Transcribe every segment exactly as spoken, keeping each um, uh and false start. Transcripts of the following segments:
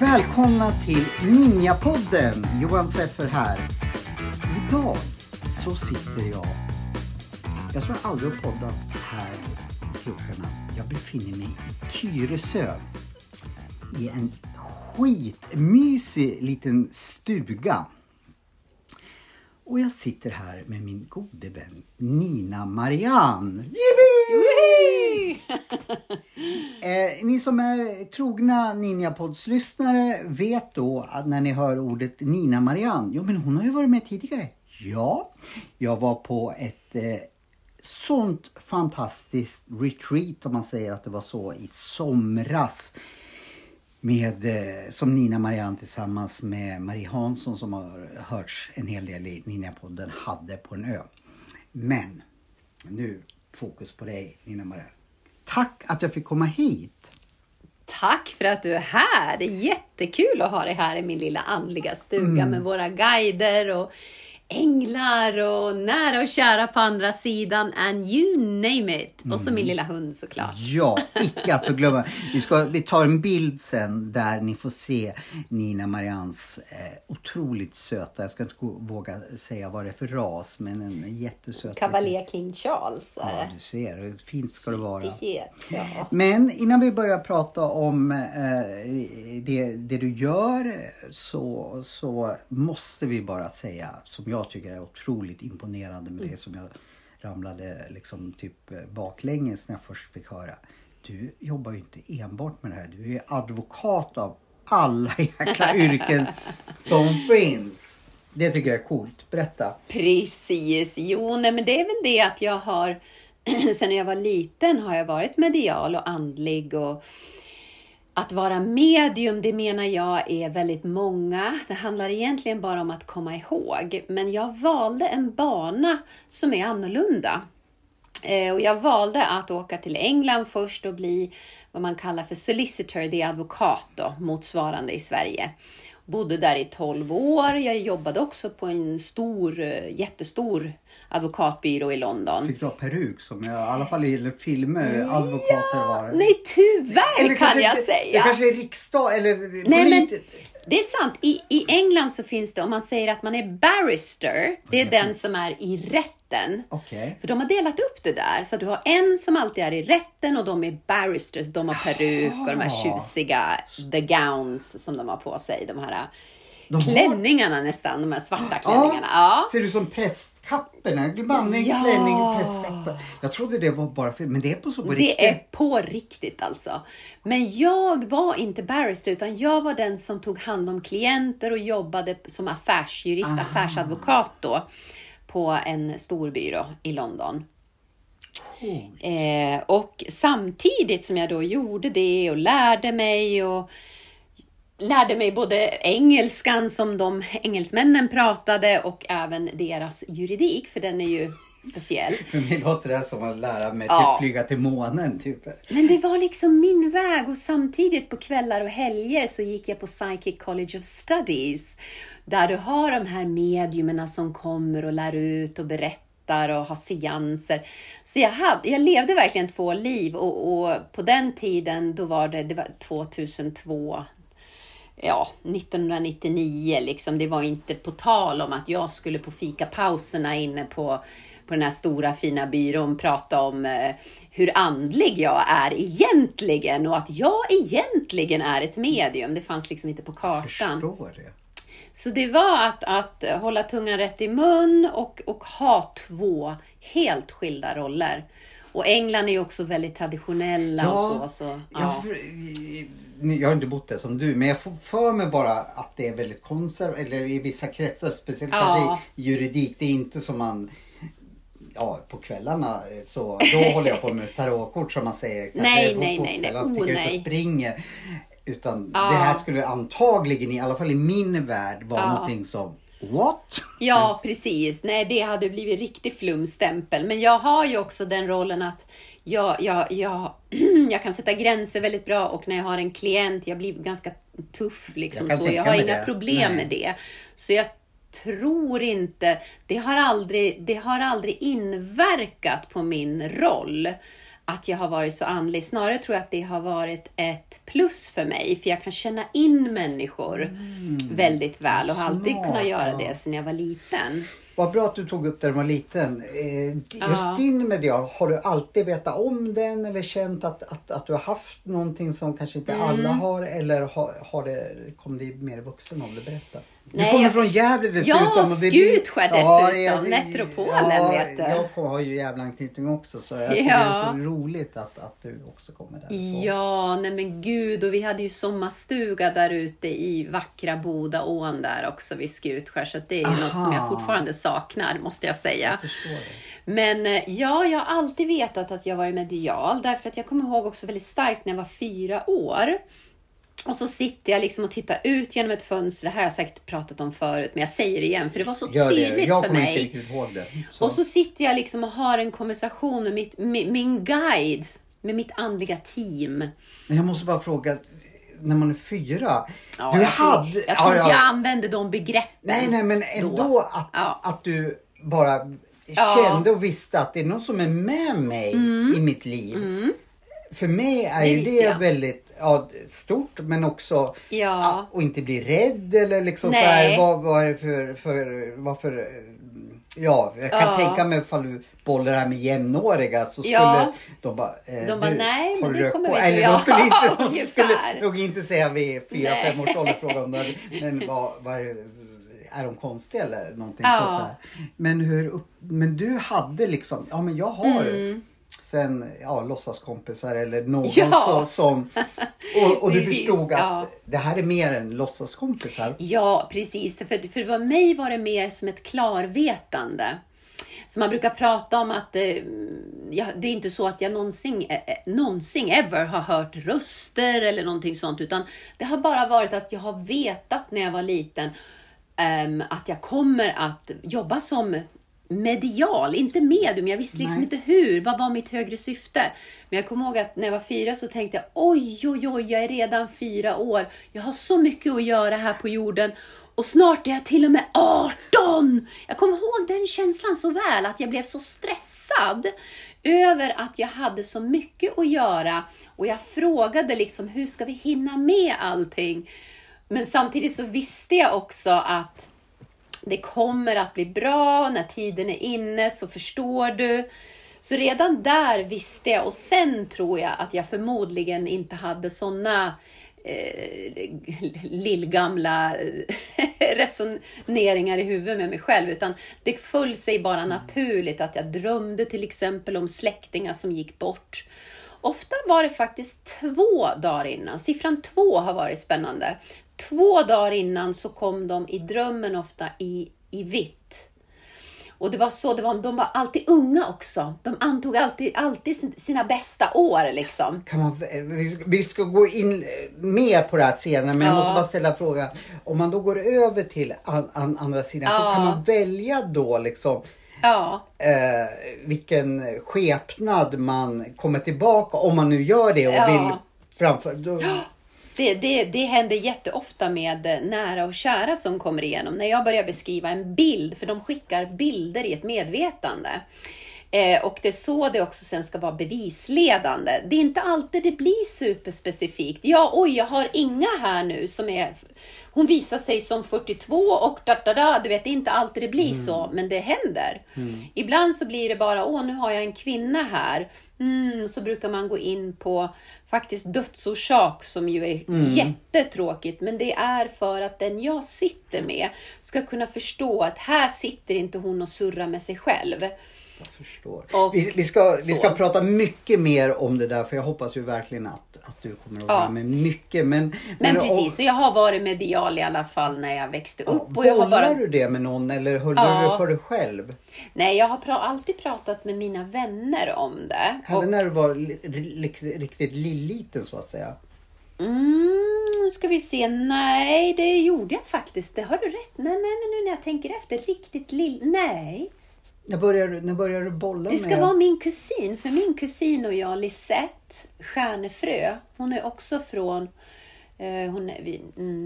Välkomna till Ninjapodden, Johan Seffer här. Idag så sitter jag, jag tror jag aldrig har poddat här i krokarna. Jag befinner mig i Tyresö i en skitmysig liten stuga. Och jag sitter här med min gode vän Nina Mariann. eh, ni som är trogna Ninjapoddslyssnare vet då att när ni hör ordet Nina Mariann, jo men hon har ju varit med tidigare. Ja, jag var på ett eh, sånt fantastiskt retreat, om man säger att det var så, i somras. Med, eh, som Nina Mariann tillsammans med Marie Hansson, som har hörts en hel del i Ninjapodden, hade på en ö. Men nu fokus på dig, Nina Mariann. Tack att jag fick komma hit. Tack för att du är här. Det är jättekul att ha dig här i min lilla andliga stuga mm. med våra guider och änglar och nära och kära på andra sidan, and you name it. Och så min lilla hund såklart. Ja, icke att förglömma. Vi, ska, vi tar en bild sen där ni får se Nina Marians eh, otroligt söta, jag ska inte våga säga vad det är för ras, men en jättesöt. Cavalier King Charles. Ja, du ser. Fint ska det vara. Get, ja. Men innan vi börjar prata om eh, det, det du gör så, så måste vi bara säga, som jag Jag tycker är otroligt imponerande med mm. det som jag ramlade liksom typ baklänges när jag först fick höra. Du jobbar ju inte enbart med det här. Du är advokat av alla jäkla yrken som finns. Det tycker jag är coolt. Berätta. Precis. Jo, nej, men det är väl det att jag har, sen när jag var liten har jag varit medial och andlig och... Att vara medium, det menar jag är väldigt många. Det handlar egentligen bara om att komma ihåg. Men jag valde en bana som är annorlunda. Eh, och jag valde att åka till England först och bli vad man kallar för solicitor. Det är advokat då, motsvarande i Sverige. Bodde där i tolv år. Jag jobbade också på en stor, jättestor advokatbyrå i London. Fick du ha peruk som jag, i alla fall i filmer, ja, advokater var? Nej, tyvärr eller kan kanske, jag det, säga. Det kanske är riksdag eller polit... Nej, men det är sant. I, I England så finns det, om man säger att man är barrister, det är okay. Den som är i rätten. Okay. För de har delat upp det där. Så du har en som alltid är i rätten och de är barristers. De har peruk och de här tjusiga the gowns som de har på sig. De här de klänningarna har... nästan, de här svarta klänningarna. Ja, ser du som prästkapporna? Det är bara en ja. klänning och prästkappor. Jag trodde det var bara fel, men det är på så på det riktigt. Det är på riktigt alltså. Men jag var inte barrister utan jag var den som tog hand om klienter och jobbade som affärsjurist, Aha. affärsadvokat då. På en stor byrå i London. Cool. Eh, och samtidigt som jag då gjorde det och lärde mig och... Lärde mig både engelskan som de engelsmännen pratade och även deras juridik, för den är ju speciell. För mig låter det som att lära mig ja. att flyga till månen typ. Men det var liksom min väg, och samtidigt på kvällar och helger så gick jag på Psychic College of Studies. Där du har de här mediumerna som kommer och lär ut och berättar och ha seanser. Så jag, hade, jag levde verkligen två liv och, och på den tiden då var det, det var tjugohundratvå. Ja, nittonhundranittionio liksom, det var inte på tal om att jag skulle på fikapauserna inne på, på den här stora fina byrån prata om eh, hur andlig jag är egentligen och att jag egentligen är ett medium. Det fanns liksom inte på kartan. Förstår det. Så det var att, att hålla tungan rätt i mun och, och ha två helt skilda roller. Och England är ju också väldigt traditionella ja, och så. så ja. jag, jag har inte bott där som du, men jag får för mig bara att det är väldigt konserv, eller i vissa kretsar, speciellt ja. kanske i juridik. Det är inte som man, ja på kvällarna, så då håller jag på med tarotkort som man säger. Kanske nej, nej, nej, nej. Oh, sticker nej. ut och springer. Utan ja. det här skulle antagligen, i alla fall i min värld, vara ja. någonting som... what? Ja, precis. Nej, det hade blivit riktigt flumstämpel. Men jag har ju också den rollen att jag, jag, jag, jag kan sätta gränser väldigt bra. Och när jag har en klient, jag blir ganska tuff. Liksom, jag så jag har inga det. problem Nej. med det. Så jag tror inte, det har aldrig, det har aldrig inverkat på min roll att jag har varit så andlig. Snarare tror jag att det har varit ett plus för mig. För jag kan känna in människor mm. väldigt väl. Och har alltid kunnat göra det sedan jag var liten. Vad bra att du tog upp det när du var liten. Just ja. din medial, har du alltid vetat om den? Eller känt att, att, att du har haft någonting som kanske inte mm. alla har? Eller har, har det, kom det mer vuxen om du berättar? Du kommer jag... från Gävle dessutom. Ja, Skutskär dessutom. Ja, metropolen, ja, vet du. Jag har ju jävla anknytning också. Så jag ja. tycker det är så roligt att, att du också kommer där. Så. Ja, nej men gud. Och vi hade ju sommarstuga där ute i vackra Bodaån där också vid Skutskär. Så det är ju något som jag fortfarande saknar, måste jag säga. Jag men ja, jag har alltid vetat att jag varit medial. Därför att jag kommer ihåg också väldigt starkt när jag var fyra år. Och så sitter jag liksom och tittar ut genom ett fönster. Det här har jag säkert pratat om förut. Men jag säger det igen. För det var så tydligt för mig. Det, så. Och så sitter jag liksom och har en konversation med mitt, min, min guide. Med mitt andliga team. Men jag måste bara fråga. När man är fyra. Ja, du jag hade, tror, jag, tror ja, jag använde de begreppen. Nej, nej men ändå då. Att, ja. att du bara kände ja. och visste. Att det är någon som är med mig mm. i mitt liv. Mm. För mig är ju det, det väldigt ja, stort, men också ja. att inte bli rädd eller liksom Nej. så här, vad, vad är det för, för, vad för, ja, jag kan ja. tänka mig ifall du bollar här med jämnåriga så skulle ja. de bara, eh, de bara du, nej, men det kommer på? vi inte. Eller de skulle inte, de skulle nog inte säga vid fyra, fem års ålder frågan, men vad, vad är det? Är de konstiga eller någonting ja. sånt där? Men hur, men du hade liksom, ja men jag har mm. sen ja, låtsaskompisar eller någon ja. så, som och, och du förstod att ja. det här är mer än låtsaskompisar. Ja, precis. För, för för mig var det mer som ett klarvetande. Så man brukar prata om att eh, ja, det är inte så att jag någonsin, eh, någonsin ever har hört röster eller någonting sånt. Utan det har bara varit att jag har vetat när jag var liten eh, att jag kommer att jobba som medial, inte medium. Jag visste liksom Nej. inte hur, vad var mitt högre syfte. Men jag kommer ihåg att när jag var fyra så tänkte jag, oj oj oj, jag är redan fyra år. Jag har så mycket att göra här på jorden. Och snart är jag till och med arton. Jag kommer ihåg den känslan så väl, att jag blev så stressad över att jag hade så mycket att göra. Och jag frågade liksom, hur ska vi hinna med allting? Men samtidigt så visste jag också att det kommer att bli bra, när tiden är inne så förstår du. Så redan där visste jag, och sen tror jag att jag förmodligen inte hade sådana eh, lillgamla resoneringar i huvudet med mig själv. Utan det föll sig bara naturligt att jag drömde till exempel om släktingar som gick bort. Ofta var det faktiskt två dagar innan, siffran två har varit spännande. Två dagar innan så kom de i drömmen ofta i, i vitt. Och det var så, det var, de var alltid unga också. De antog alltid, alltid sina bästa år liksom. Kan man, vi ska gå in mer på det här senare, men ja. jag måste bara ställa frågan. Om man då går över till an, an, andra sidan, ja. kan man välja då liksom... Ja. Eh, vilken skepnad man kommer tillbaka, om man nu gör det och ja. vill framför... Då, Det, det, det händer jätteofta med nära och kära som kommer igenom. När jag börjar beskriva en bild, för de skickar bilder i ett medvetande. Eh, och det är så det också sen ska vara bevisledande. Det är inte alltid det blir superspecifikt. Ja, oj, jag har inga här nu som är... Hon visar sig som fyrtiotvå och da, da, da. Du vet, det är inte alltid det blir mm. så, men det händer. Mm. Ibland så blir det bara, åh, nu har jag en kvinna här. Mm, så brukar man gå in på faktiskt dödsorsak, som ju är mm. jättetråkigt. Men det är för att den jag sitter med ska kunna förstå att här sitter inte hon och surrar med sig själv. Jag förstår. Och vi, vi, ska, vi ska prata mycket mer om det där, för jag hoppas ju verkligen att, att du kommer att vara ja. med mycket. Men, men, men precis, så jag har varit medial i alla fall när jag växte ja, upp. Och bollade jag bara... du det med någon eller höll ja. du för dig själv? Nej, jag har pra- alltid pratat med mina vänner om det. Även och... när du var li- li- riktigt lilliten så att säga? Mm, ska vi se. Nej, det gjorde jag faktiskt. Det har du rätt. Nej, nej, men nu när jag tänker efter. Riktigt lill... Nej. När börjar, när börjar du bolla med? Det ska med... vara min kusin. För min kusin och jag, Lisette Stjärnefrö. Hon är också från... Hon, vi,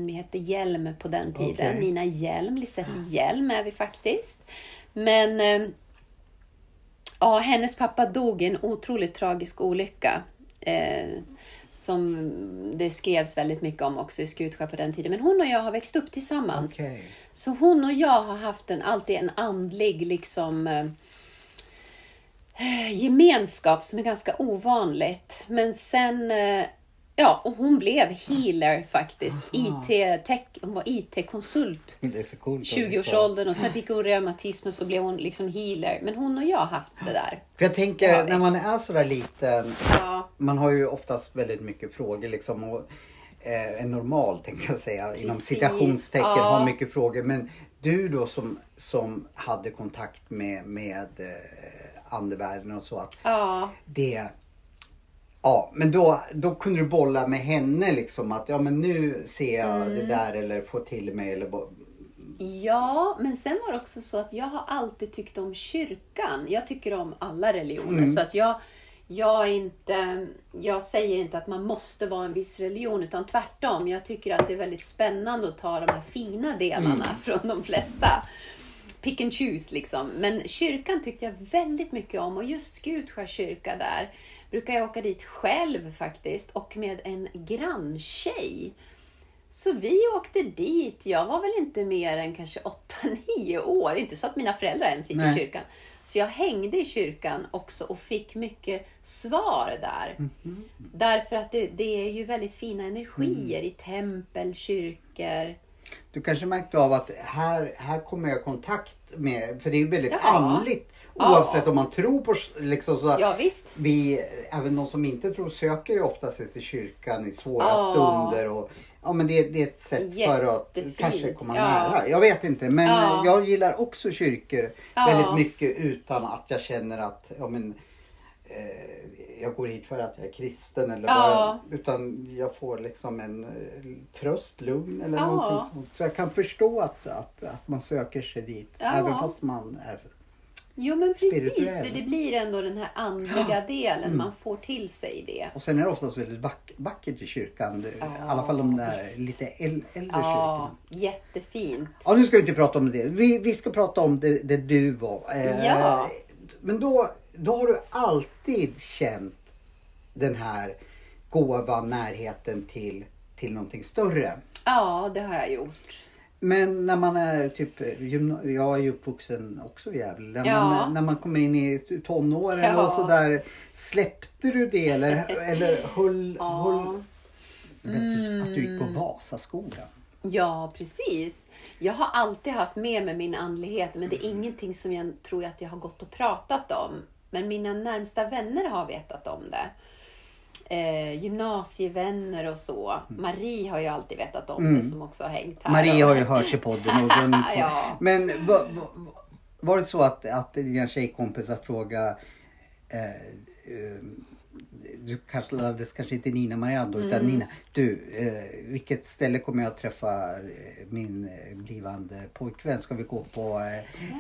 vi hette Hjelm på den tiden. Okay. Nina Hjelm, Lisette Hjelm är vi faktiskt. Men ja, hennes pappa dog i en otroligt tragisk olycka. Eh, som det skrevs väldigt mycket om också i Skutskär på den tiden. Men hon och jag har växt upp tillsammans. Okay. Så hon och jag har haft en, alltid en andlig liksom... Eh, gemenskap som är ganska ovanligt. Men sen... Eh, Ja, och hon blev healer faktiskt. I T-tech, hon var I T-konsult i tjugoårsåldern och sen fick hon reumatism och så blev hon liksom healer. Men hon och jag har haft det där. För jag tänker, när man är sådär liten, ja. Man har ju oftast väldigt mycket frågor liksom. Och eh, en normal, tänkte jag säga, precis. Inom citationstecken ja. Har mycket frågor. Men du då som, som hade kontakt med, med eh, andevärlden och så. Att ja. Det... Ja, men då, då kunde du bolla med henne liksom att ja men nu ser jag mm. det där eller får till mig eller bo- Ja, men sen var det också så att jag har alltid tyckt om kyrkan. Jag tycker om alla religioner mm. så att jag jag inte jag säger inte att man måste vara en viss religion utan tvärtom. Jag tycker att det är väldigt spännande att ta de här fina delarna mm. från de flesta. Pick and choose liksom. Men kyrkan tyckte jag väldigt mycket om och just Skutskär kyrka där. Brukar jag åka dit själv faktiskt och med en granntjej. Så vi åkte dit. Jag var väl inte mer än kanske åtta nio år. Inte så att mina föräldrar ens gick i kyrkan. Så jag hängde i kyrkan också och fick mycket svar där. Mm-hmm. Därför att det, det är ju väldigt fina energier mm. i tempel, kyrkor. Du kanske märkte av att här, här kommer jag i kontakt med, för det är ju väldigt ja. Andligt. Oavsett ja. Om man tror på liksom så ja, visst. Vi, även de som inte tror söker ju ofta sig till kyrkan i svåra ja. Stunder. Och, ja men det, det är ett sätt jättefint. För att kanske komma ja. Nära. Jag vet inte men ja. Jag gillar också kyrkor ja. Väldigt mycket utan att jag känner att ja, men, eh, jag går hit för att jag är kristen. Eller ja. Bara, utan jag får liksom en eh, tröst, lugn eller ja. Någonting sånt. Så jag kan förstå att, att, att man söker sig dit ja. Även fast man är... Jo men precis, för det blir ändå den här andliga delen, mm. man får till sig det. Och sen är det oftast väldigt vack- vackert i kyrkan, i oh, alla fall de där visst. Lite äldre kyrkorna. Ja, oh, jättefint. Ja, nu ska vi inte prata om det. Vi, vi ska prata om det, det du var. Eh, ja. Men då, då har du alltid känt den här gåvan, närheten till, till någonting större. Ja, det har jag gjort. Men när man är typ, jag är ju uppvuxen också i Gävle, när, ja. man, när man kommer in i tonåren ja. Och sådär, släppte du det eller, eller höll, ja. höll mm. att du gick på Vasaskolan? Ja, precis. Jag har alltid haft med mig min andlighet, men det är mm. ingenting som jag tror att jag har gått och pratat om. Men mina närmsta vänner har vetat om det. Eh, gymnasievänner och så. Marie har ju alltid vetat om mm. det som också har hängt här. Marie har ju hört sig podden. ja. Men va, va, var det så att, att dina tjejkompisar frågade eh, eh, du kallades kanske inte Nina Mariann då, mm. utan Nina, du, eh, vilket ställe kommer jag att träffa min eh, blivande pojkvän? Ska vi gå på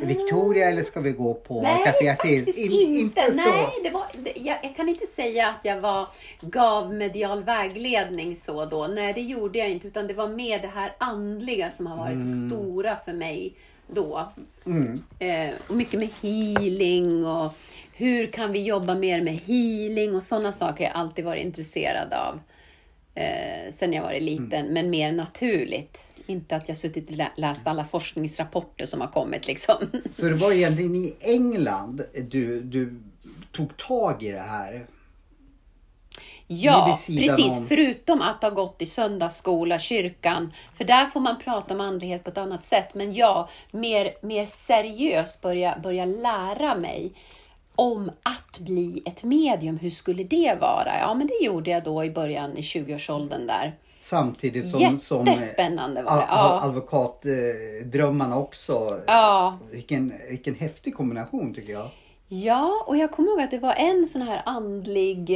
eh, Victoria eller ska vi gå på nej, Café Artis? Faktiskt in, inte. inte så. Nej, det var, det, jag, jag kan inte säga att jag var, gav medial vägledning så då. Nej, det gjorde jag inte, utan det var mer det här andliga som har varit mm. stora för mig då. Mm. Eh, och mycket med healing och hur kan vi jobba mer med healing och sådana saker jag alltid varit intresserad av eh, sen jag var liten. Mm. Men mer naturligt. Inte att jag suttit och läst alla forskningsrapporter som har kommit liksom. Så det var egentligen i England du, du tog tag i det här? Ja, precis. Om... Förutom att ha gått i söndagsskola, kyrkan. För där får man prata om andlighet på ett annat sätt. Men jag mer, mer seriöst börja, börja lära mig om att bli ett medium. Hur skulle det vara? Ja, men det gjorde jag då i början i tjugoårsåldern där. Samtidigt som... Jättespännande som, var det. Ja. Advokatdrömmarna också. Ja. Vilken, vilken häftig kombination tycker jag. Ja, och jag kommer ihåg att det var en sån här andlig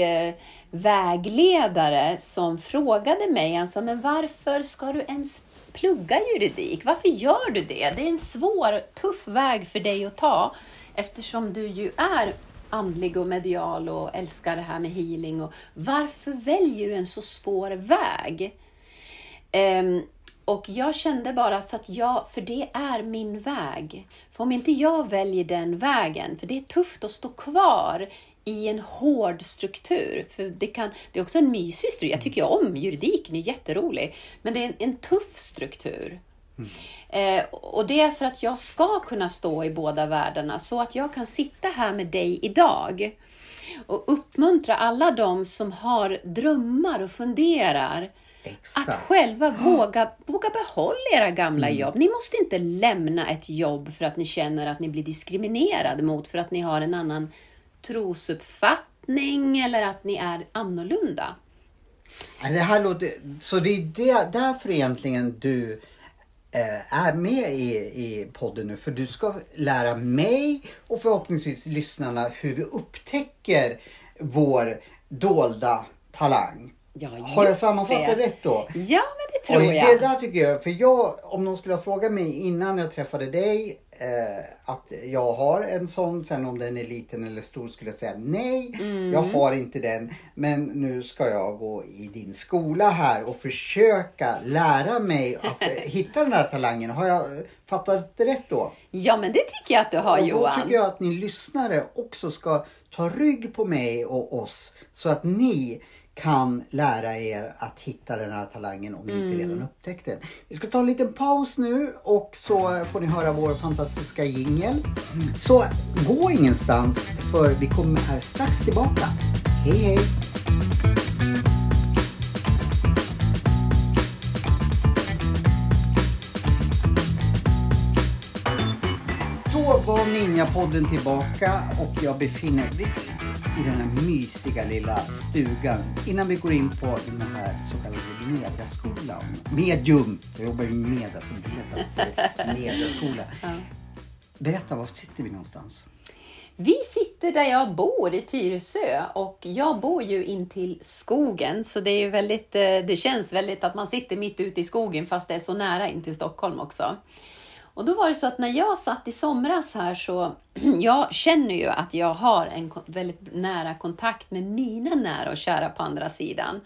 vägledare som frågade mig, alltså, men varför ska du ens plugga juridik? Varför gör du det? Det är en svår, tuff väg för dig att ta, eftersom du ju är andlig och medial och älskar det här med healing. Och varför väljer du en så svår väg? Um, Och jag kände bara för att jag, för det är min väg. För om inte jag väljer den vägen, för det är tufft att stå kvar i en hård struktur. För det, kan, det är också en mysig struktur. Jag tycker om juridiken, är jätterolig. Men det är en, en tuff struktur. Mm. Eh, och det är för att jag ska kunna stå i båda världarna. Så att jag kan sitta här med dig idag. Och uppmuntra alla de som har drömmar och funderar. Exakt. Att själva våga, våga behålla era gamla mm. jobb. Ni måste inte lämna ett jobb för att ni känner att ni blir diskriminerade mot, för att ni har en annan trosuppfattning eller att ni är annorlunda. Det här låter, så det är det, därför egentligen du eh, är med i, i podden nu. För du ska lära mig och förhoppningsvis lyssnarna hur vi upptäcker vår dolda talang. Ja, har jag sammanfattat det rätt då? Ja, men det tror och jag. Det där tycker jag, för jag, om någon skulle ha frågat mig innan jag träffade dig eh, att jag har en sån, sen om den är liten eller stor skulle jag säga nej, mm. jag har inte den. Men nu ska jag gå i din skola här och försöka lära mig att hitta den här talangen. Har jag fattat det rätt då? Ja, men det tycker jag att du har, Johan. Och då Johan. Tycker jag att ni lyssnare också ska ta rygg på mig och oss, så att ni kan lära er att hitta den här talangen om ni mm. inte redan upptäckt den. Vi ska ta en liten paus nu och så får ni höra vår fantastiska jingle. Så gå ingenstans, för vi kommer strax tillbaka. Hej hej! Då var Ninjapodden tillbaka och jag befinner mig i den här mysiga lilla stugan innan vi går in på den här så kallade mediaskolan. Medium, jag jobbar ju med att förbereda mediaskola. Berätta, var sitter vi någonstans? Vi sitter där jag bor i Tyresö, och jag bor ju in till skogen, så det är ju väldigt, det känns väldigt att man sitter mitt ute i skogen fast det är så nära in till Stockholm också. Och då var det så att när jag satt i somras här, så jag känner ju att jag har en väldigt nära kontakt med mina nära och kära på andra sidan.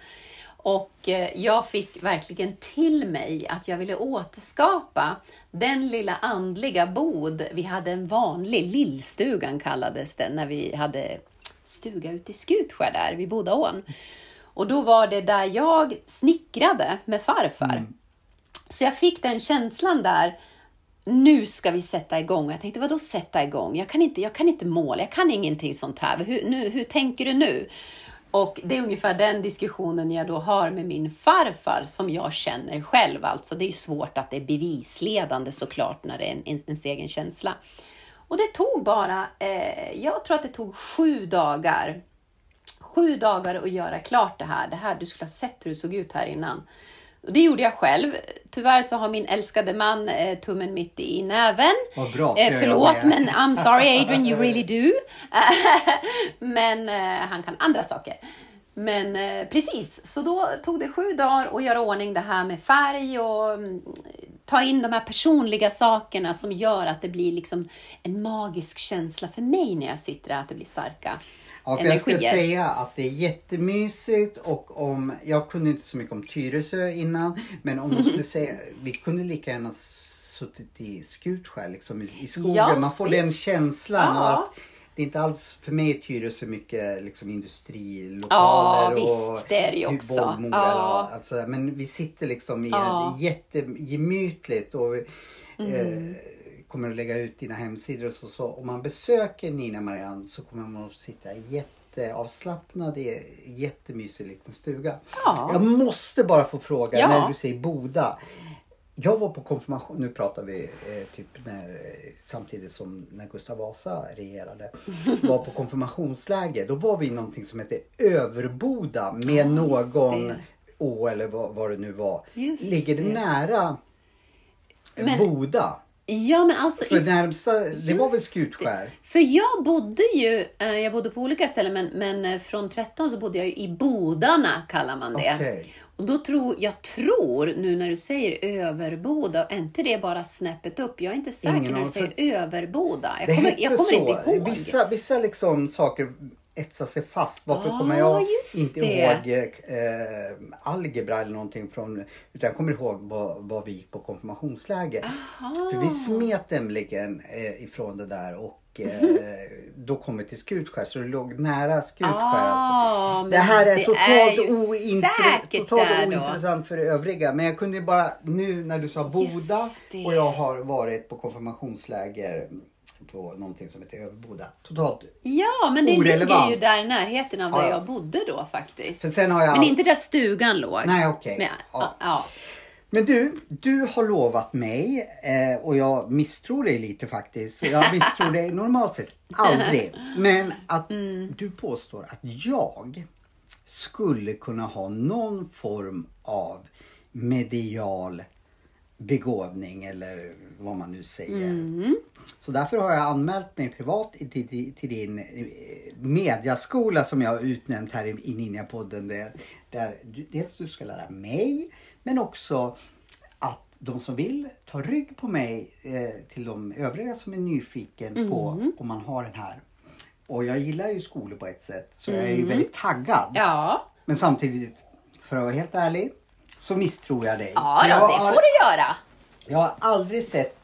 Och jag fick verkligen till mig att jag ville återskapa den lilla andliga bod. Vi hade en vanlig, lillstugan kallades den, när vi hade stuga ute i Skutskär där vid Bodaån. Och då var det där jag snickrade med farfar. Mm. Så jag fick den känslan där. Nu ska vi sätta igång. Jag tänkte, vadå sätta igång? Jag kan inte, jag kan inte måla, jag kan ingenting sånt här. Hur, nu, hur tänker du nu? Och det är ungefär den diskussionen jag då har med min farfar, som jag känner själv. Alltså det är svårt att det är bevisledande såklart när det är en, en, ens egen känsla. Och det tog bara, eh, jag tror att det tog sju dagar. Sju dagar att göra klart det här. Det här, du skulle ha sett hur det såg ut här innan. Det gjorde jag själv. Tyvärr så har min älskade man eh, tummen mitt i näven. Vad bra. Eh, förlåt, men I'm sorry Adrian, you really do. men eh, han kan andra saker. Men eh, precis, så då tog det sju dagar att göra ordning det här med färg och mm, ta in de här personliga sakerna som gör att det blir liksom en magisk känsla för mig när jag sitter där, att det blir starka. Ja, för jag ska säga att det är jättemysigt, och om, jag kunde inte så mycket om Tyresö innan, men om man skulle säga, vi kunde lika gärna suttit i Skutskär liksom, i skogen, ja, man får visst. Den känslan ja. Att det är inte alls, för mig är Tyresö mycket liksom industrilokaler, ja, och visst, det är det också. Bollmoder, ja. Och, alltså, men vi sitter liksom i ja. Jättegemytligt och mm. eh, kommer att lägga ut dina hemsidor och så, så om man besöker Nina Mariann så kommer man att sitta jätteavslappnad i jättemysig liten stuga. Ja. Jag måste bara få fråga, ja. När du säger Boda, jag var på konfirmation, nu pratar vi eh, typ när, samtidigt som när Gustav Vasa regerade, var på konfirmationsläge, då var vi i någonting som heter Överboda med oh, någon å eller vad, vad det nu var. Just ligger det, det nära eh, Men... Boda? Ja, men alltså för i, närmsta, det var väl Skutskär. För jag bodde ju, jag bodde på olika ställen, men, men från tretton så bodde jag ju i Bodarna, kallar man det. Okay. Och då tror, jag tror, nu när du säger Överboda, inte det bara snäppet upp. Jag är inte säker Ingen när du säger för... Överboda. Jag det kommer, jag kommer inte ihåg. Vissa, vissa liksom saker etsar sig fast. Varför ah, kommer jag inte det. ihåg eh, algebra eller någonting från, utan jag kommer ihåg vad, vad vi gick på konfirmationsläger. Aha. För vi smet nämligen eh, ifrån det där och då kommer vi till Skutskär, så det låg nära Skutskär. Ah, alltså. Det här är det totalt, är ointre- totalt ointressant för det övriga. Men jag kunde ju bara, nu när du sa Boda och jag har varit på konfirmationsläger på någonting som heter Överboda. Totalt Ja, men det orelevant. Ligger ju där i närheten av där ja. jag bodde då faktiskt. Sen, sen har jag... Men inte där stugan låg. Nej, okej. Okay. Ja. ja. Men du, du har lovat mig, eh, och jag misstror dig lite faktiskt. Jag misstror dig normalt sett aldrig. Men att mm. du påstår att jag skulle kunna ha någon form av medial begåvning eller vad man nu säger. Mm. Så därför har jag anmält mig privat till, till, till din mediaskola som jag har utnämnt här i, i Ninjapodden. Där, där dels du ska lära mig, men också att de som vill ta rygg på mig eh, till de övriga som är nyfiken mm. på om man har den här. Och jag gillar ju skolor på ett sätt, så mm. jag är ju väldigt taggad. Ja. Men samtidigt, för att vara helt ärlig, så misstror jag dig. Ja, då, jag har, det får du göra. Jag har aldrig sett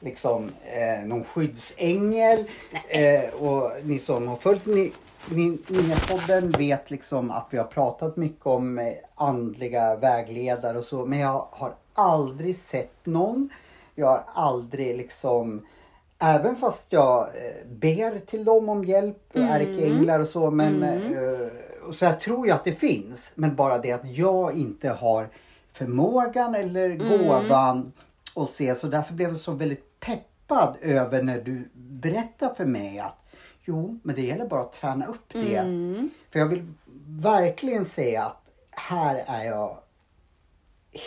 liksom, eh, någon skyddsängel. Eh, och ni som har följt... Ni, Ninjapodden vet liksom att vi har pratat mycket om andliga vägledare och så. Men jag har aldrig sett någon. Jag har aldrig liksom... Även fast jag ber till dem om hjälp. Mm. Ärkeänglar och så. Men, mm. Så jag tror ju att det finns. Men bara det att jag inte har förmågan eller gåvan mm. att se. Så därför blev jag så väldigt peppad över när du berättar för mig att jo, men det gäller bara att träna upp det. Mm. För jag vill verkligen säga att här är jag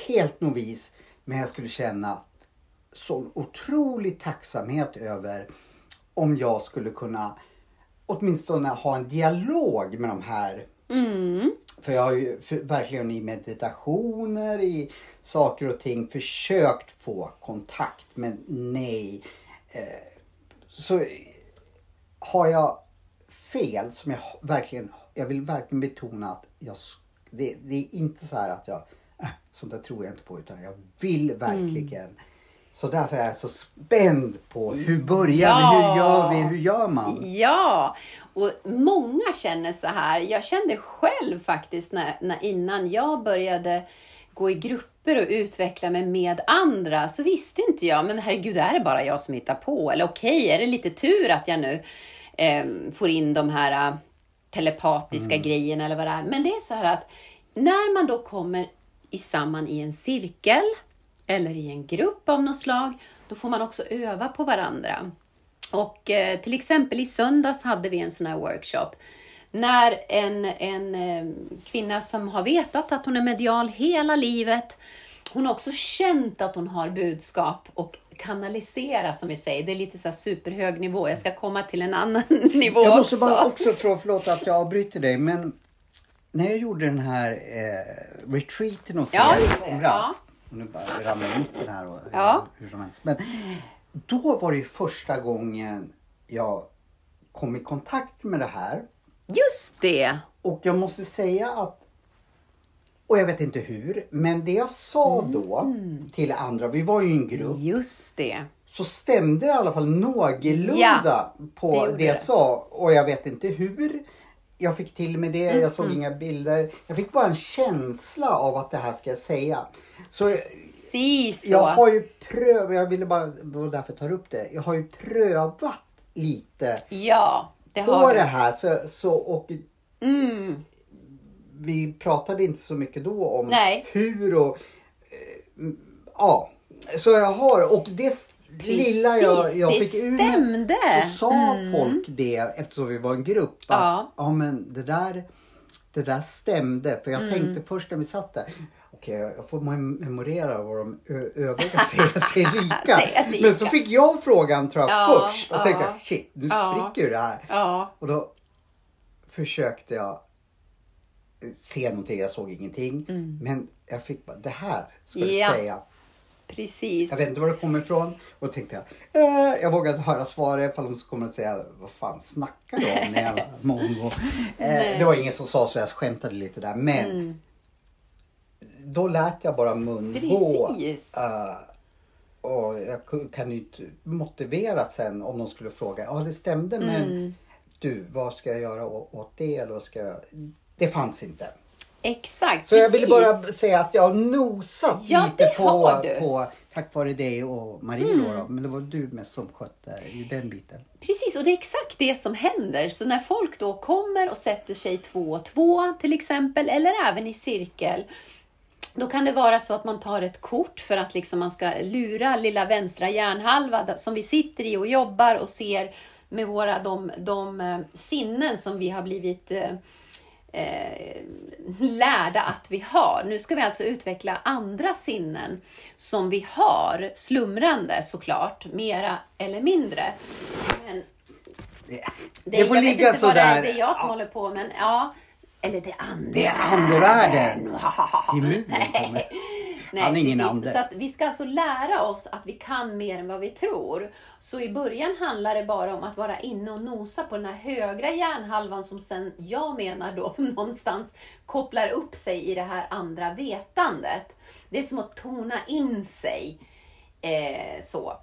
helt novis. Men jag skulle känna sån otrolig tacksamhet över om jag skulle kunna åtminstone ha en dialog med de här. Mm. För jag har ju för, verkligen i meditationer, i saker och ting försökt få kontakt. Men nej. Eh, så... Har jag fel som jag verkligen, jag vill verkligen betona att jag, det, det är inte så här att jag, äh, sånt där tror jag inte på, utan jag vill verkligen. Mm. Så därför är jag så spänd på hur börjar ja. vi, hur gör vi, hur gör man? Ja, och många känner så här, jag kände själv faktiskt när, när innan jag började gå i grupper och utveckla mig med andra, så visste inte jag, men herregud, är det bara jag som hittar på? Eller okej, okay, är det lite tur att jag nu eh, får in de här ä, telepatiska mm. grejerna eller vad det är? Men det är så här att när man då kommer i samman i en cirkel eller i en grupp av något slag, då får man också öva på varandra. Och eh, till exempel i söndags hade vi en sån här workshop. När en, en kvinna som har vetat att hon är medial hela livet, hon har också känt att hon har budskap och kanalisera, som vi säger. Det är lite så här superhög nivå. Jag ska komma till en annan nivå också. Jag måste också. bara också tro, förlåt att jag avbryter dig, men när jag gjorde den här eh, retreaten och så ja, här, ja. och nu bara ramlar jag mitt den här och ja. hur, hur som helst. Men då var det ju första gången jag kom i kontakt med det här. Just det. Och jag måste säga att, och jag vet inte hur, men det jag sa då mm. till andra, vi var ju en grupp. Just det. Så stämde det i alla fall någorlunda ja, på det, det jag sa. Och jag vet inte hur jag fick till med det. Mm. Jag såg inga bilder. Jag fick bara en känsla av att det här ska jag säga. Så, si, så. jag har ju prövat, jag ville bara, därför tar jag upp det. Jag har ju prövat lite. Ja. Det på har det här så, så och mm. vi pratade inte så mycket då om Nej. hur och ja, så jag har och det Precis, lilla jag, jag fick ur så sa mm. folk det eftersom vi var en grupp att, ja. ja men det där det där stämde för jag mm. tänkte först när vi satt där och jag får memorera vad de ö- övriga säger, säger lika. Säger lika. Men så fick jag frågan tror jag ja, först och ja, tänkte shit, nu ja, spricker ju det här. Ja. Och då försökte jag se någonting, jag såg ingenting. Mm. Men jag fick bara, det här ska jag ja. säga. Precis. Jag vet inte var det kommer ifrån. Och tänkte jag, eh, jag vågade höra svaret. Ifall de så kommer att säga, vad fan snackar du om? Jävla mongo. Eh, det var ingen som sa så, jag skämtade lite där. Men mm. då lät jag bara mun på. Precis. Uh, och jag kan ju inte motivera sen om de skulle fråga. Ja, ah, det stämde, mm. men du, vad ska jag göra å- åt det? Eller vad ska jag... Det fanns inte. Exakt, så precis. Jag ville bara säga att jag har nosat ja, lite på, på, tack vare dig och Marie mm. då, men det var du mest som skötte i den biten. Precis, och det är exakt det som händer. Så när folk då kommer och sätter sig två och två till exempel, eller även i cirkel, då kan det vara så att man tar ett kort för att liksom man ska lura lilla vänstra hjärnhalva som vi sitter i och jobbar och ser med våra de, de sinnen som vi har blivit... Eh, lärda att vi har. Nu ska vi alltså utveckla andra sinnen som vi har slumrande såklart, mera eller mindre. Men det, det är, får jag ligga så där. Det är jag som ja. håller på, men ja, eller det andra. Det är andevärlden. Nej. Nej, precis. Så att vi ska alltså lära oss att vi kan mer än vad vi tror. Så i början handlar det bara om att vara inne och nosa på den här högra hjärnhalvan som sen, jag menar då, någonstans kopplar upp sig i det här andra vetandet. Det är som att tona in sig. Eh, så.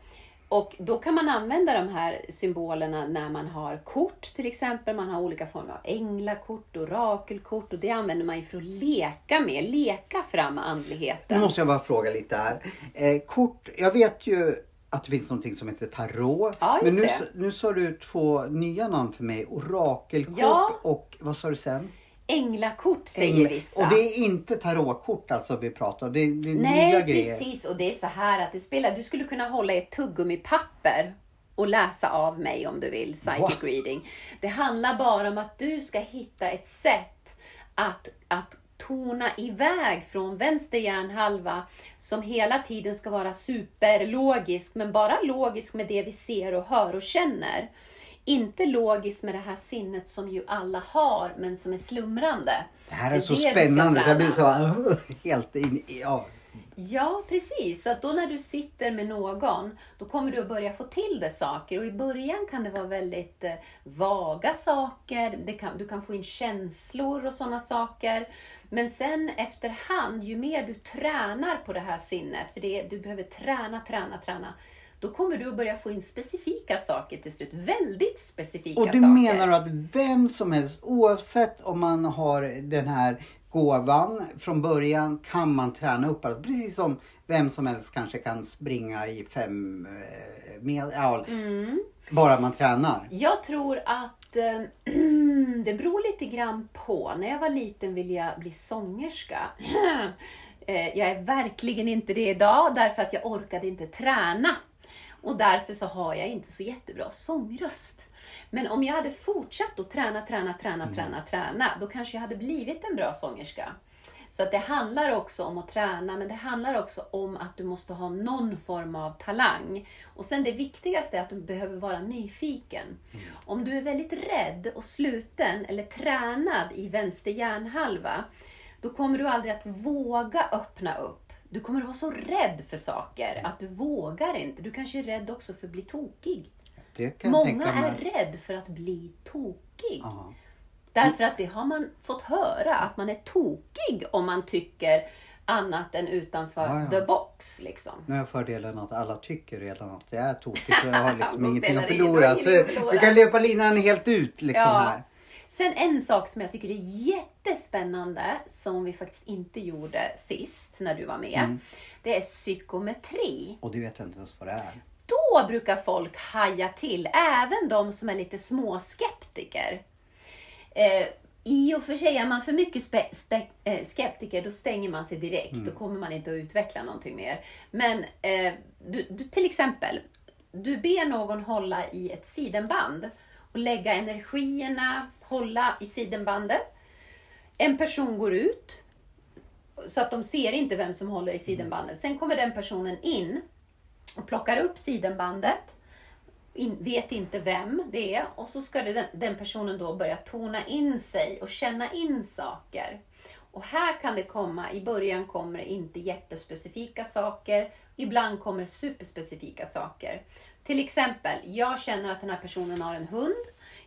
Och då kan man använda de här symbolerna när man har kort till exempel. Man har olika former av änglakort och orakelkort. Och det använder man ju för att leka med. Leka fram andligheten. Nu måste jag bara fråga lite här. Eh, kort, jag vet ju att det finns någonting som heter tarot. Ja, men nu, nu sa du två nya namn för mig. Orakelkort ja. och vad sa du sen? Änglakort säger Ängla. vissa. Och det är inte tarotkort alltså vi pratar om. Det, det är nej, nya grejer. Nej, precis. Och det är så här att det spelar. Du skulle kunna hålla ett tuggummipapper och läsa av mig om du vill. Psychic wow. reading. Det handlar bara om att du ska hitta ett sätt att, att tona iväg från vänster hjärnhalva som hela tiden ska vara superlogisk. Men bara logisk med det vi ser och hör och känner. Inte logiskt med det här sinnet som ju alla har, men som är slumrande. Det här är, det är så spännande. Jag blir så helt in i... Ja, ja precis. Så att då när du sitter med någon, då kommer du att börja få till det saker. Och i början kan det vara väldigt eh, vaga saker. Det kan, du kan få in känslor och sådana saker. Men sen efterhand, ju mer du tränar på det här sinnet. För det, du behöver träna, träna, träna. Då kommer du att börja få in specifika saker till slut. Väldigt specifika saker. Och du saker. menar att vem som helst, oavsett om man har den här gåvan från början, kan man träna upp. Precis som vem som helst kanske kan springa i fem eh, med, ja, mm. bara man tränar. Jag tror att äh, det beror lite grann på. När jag var liten ville jag bli sångerska. Jag är verkligen inte det idag, därför att jag orkade inte träna. Och därför så har jag inte så jättebra sångröst. Men om jag hade fortsatt att träna, träna, träna, mm. träna, träna. Då kanske jag hade blivit en bra sångerska. Så att det handlar också om att träna. Men det handlar också om att du måste ha någon form av talang. Och sen det viktigaste är att du behöver vara nyfiken. Mm. Om du är väldigt rädd och sluten eller tränad i vänster hjärnhalva. Då kommer du aldrig att våga öppna upp. Du kommer att vara så rädd för saker att du vågar inte. Du kanske är rädd också för att bli tokig. Det kan Många tänka mig. är rädd för att bli tokig. Aha. Därför att det har man fått höra. Att man är tokig om man tycker annat än utanför ja, ja. the box. Liksom. Nu har jag fördelen att alla tycker redan att jag är tokig. Så jag har liksom ingenting att förlora. Så du kan löpa linan helt ut liksom ja. här. Sen en sak som jag tycker är jättespännande som vi faktiskt inte gjorde sist när du var med. Mm. Det är psykometri. Och du vet inte ens vad det är. Då brukar folk haja till, även de som är lite småskeptiker. Eh, I och för sig är man för mycket spe- spe- äh, skeptiker, då stänger man sig direkt. Mm. Då kommer man inte att utveckla någonting mer. Men eh, du, du, till exempel, du ber någon hålla i ett sidenband och lägga energierna, hålla i sidenbandet. En person går ut, så att de ser inte vem som håller i sidenbandet. Sen kommer den personen in och plockar upp sidenbandet. In, vet inte vem det är. Och så ska det, den, den personen då börja tona in sig och känna in saker. Och här kan det komma, i början kommer det inte jättespecifika saker. Ibland kommer det superspecifika saker. Till exempel, jag känner att den här personen har en hund.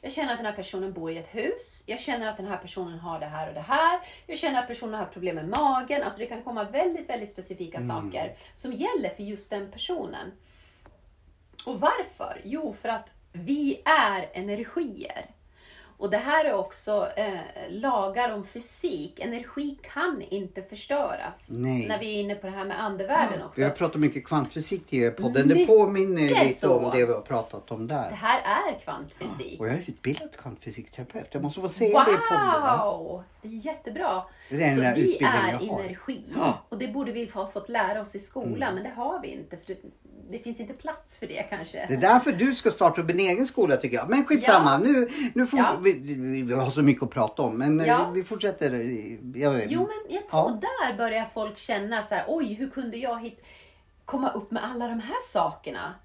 Jag känner att den här personen bor i ett hus. Jag känner att den här personen har det här och det här. Jag känner att personen har problem med magen. Alltså det kan komma väldigt, väldigt specifika mm. saker som gäller för just den personen. Och varför? Jo, för att vi är energier. Och det här är också eh, lagar om fysik. Energi kan inte förstöras. Nej. När vi är inne på det här med andevärlden ja, också. Jag pratar mycket kvantfysik i er podden. Mycket det påminner lite så. Om det vi har pratat om där. Det här är kvantfysik. Ja, och jag är utbildad kvantfysikterapeut. Jag måste få säga wow! det i podden. Wow! Det är jättebra. Det är så vi är energi. Ja. Och det borde vi ha fått lära oss i skolan. Mm. Men det har vi inte. För det finns inte plats för det kanske. Det är därför du ska starta upp en egen skola tycker jag. Men skitsamma. Ja. Nu, nu får ja. vi... Vi har så mycket att prata om, men ja. vi fortsätter. Jag, jo, men jag tror ja. där börjar folk känna så här, oj, hur kunde jag hit, komma upp med alla de här sakerna?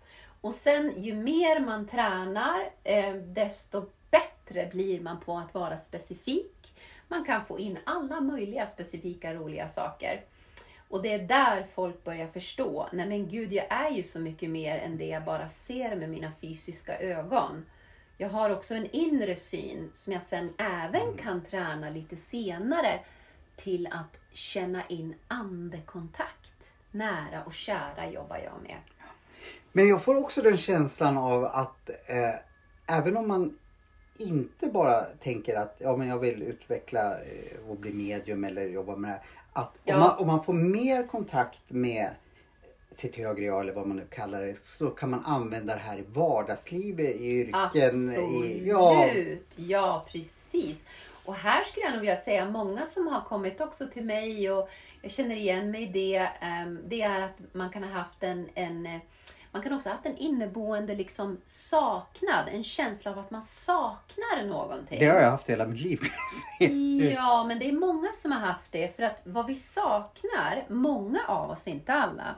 Och sen, ju mer man tränar, eh, desto bättre blir man på att vara specifik. Man kan få in alla möjliga specifika, roliga saker. Och det är där folk börjar förstå, nej men gud, jag är ju så mycket mer än det jag bara ser med mina fysiska ögon. Jag har också en inre syn som jag sen även kan träna lite senare till att känna in andekontakt. Nära och kära jobbar jag med. Men jag får också den känslan av att eh, även om man inte bara tänker att ja, men jag vill utveckla eh, och bli medium eller jobba med det här. Att om, ja. man, om man får mer kontakt med sitt högre jag eller vad man nu kallar det, så kan man använda det här i vardagslivet, i yrken. Absolut, i, ja. ja precis. Och här skulle jag nog vilja säga, många som har kommit också till mig och jag känner igen mig i det, det är att man kan ha haft en, en man kan också ha haft en inneboende liksom saknad, en känsla av att man saknar någonting. Det har jag haft hela mitt liv. Ja, men det är många som har haft det, för att vad vi saknar, många av oss, inte alla,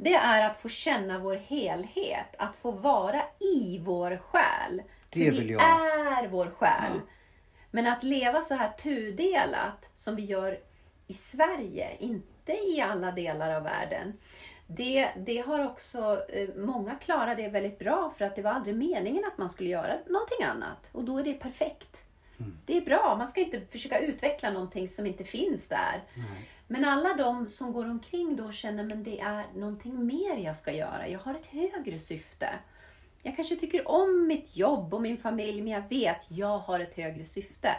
det är att få känna vår helhet. Att få vara i vår själ. Det vill jag. För vi är vår själ. Ja. Men att leva så här tudelat som vi gör i Sverige. Inte i alla delar av världen. Det, det har också, många klarar det väldigt bra. För att det var aldrig meningen att man skulle göra någonting annat. Och då är det perfekt. Mm. Det är bra. Man ska inte försöka utveckla någonting som inte finns där. Nej. Men alla de som går omkring då känner, men det är någonting mer jag ska göra. Jag har ett högre syfte. Jag kanske tycker om mitt jobb och min familj, men jag vet, jag har ett högre syfte.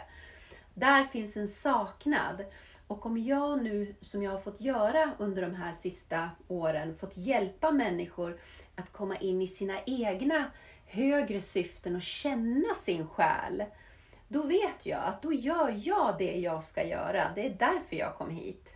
Där finns en saknad. Och om jag nu, som jag har fått göra under de här sista åren, fått hjälpa människor att komma in i sina egna högre syften och känna sin själ. Då vet jag att då gör jag det jag ska göra. Det är därför jag kom hit.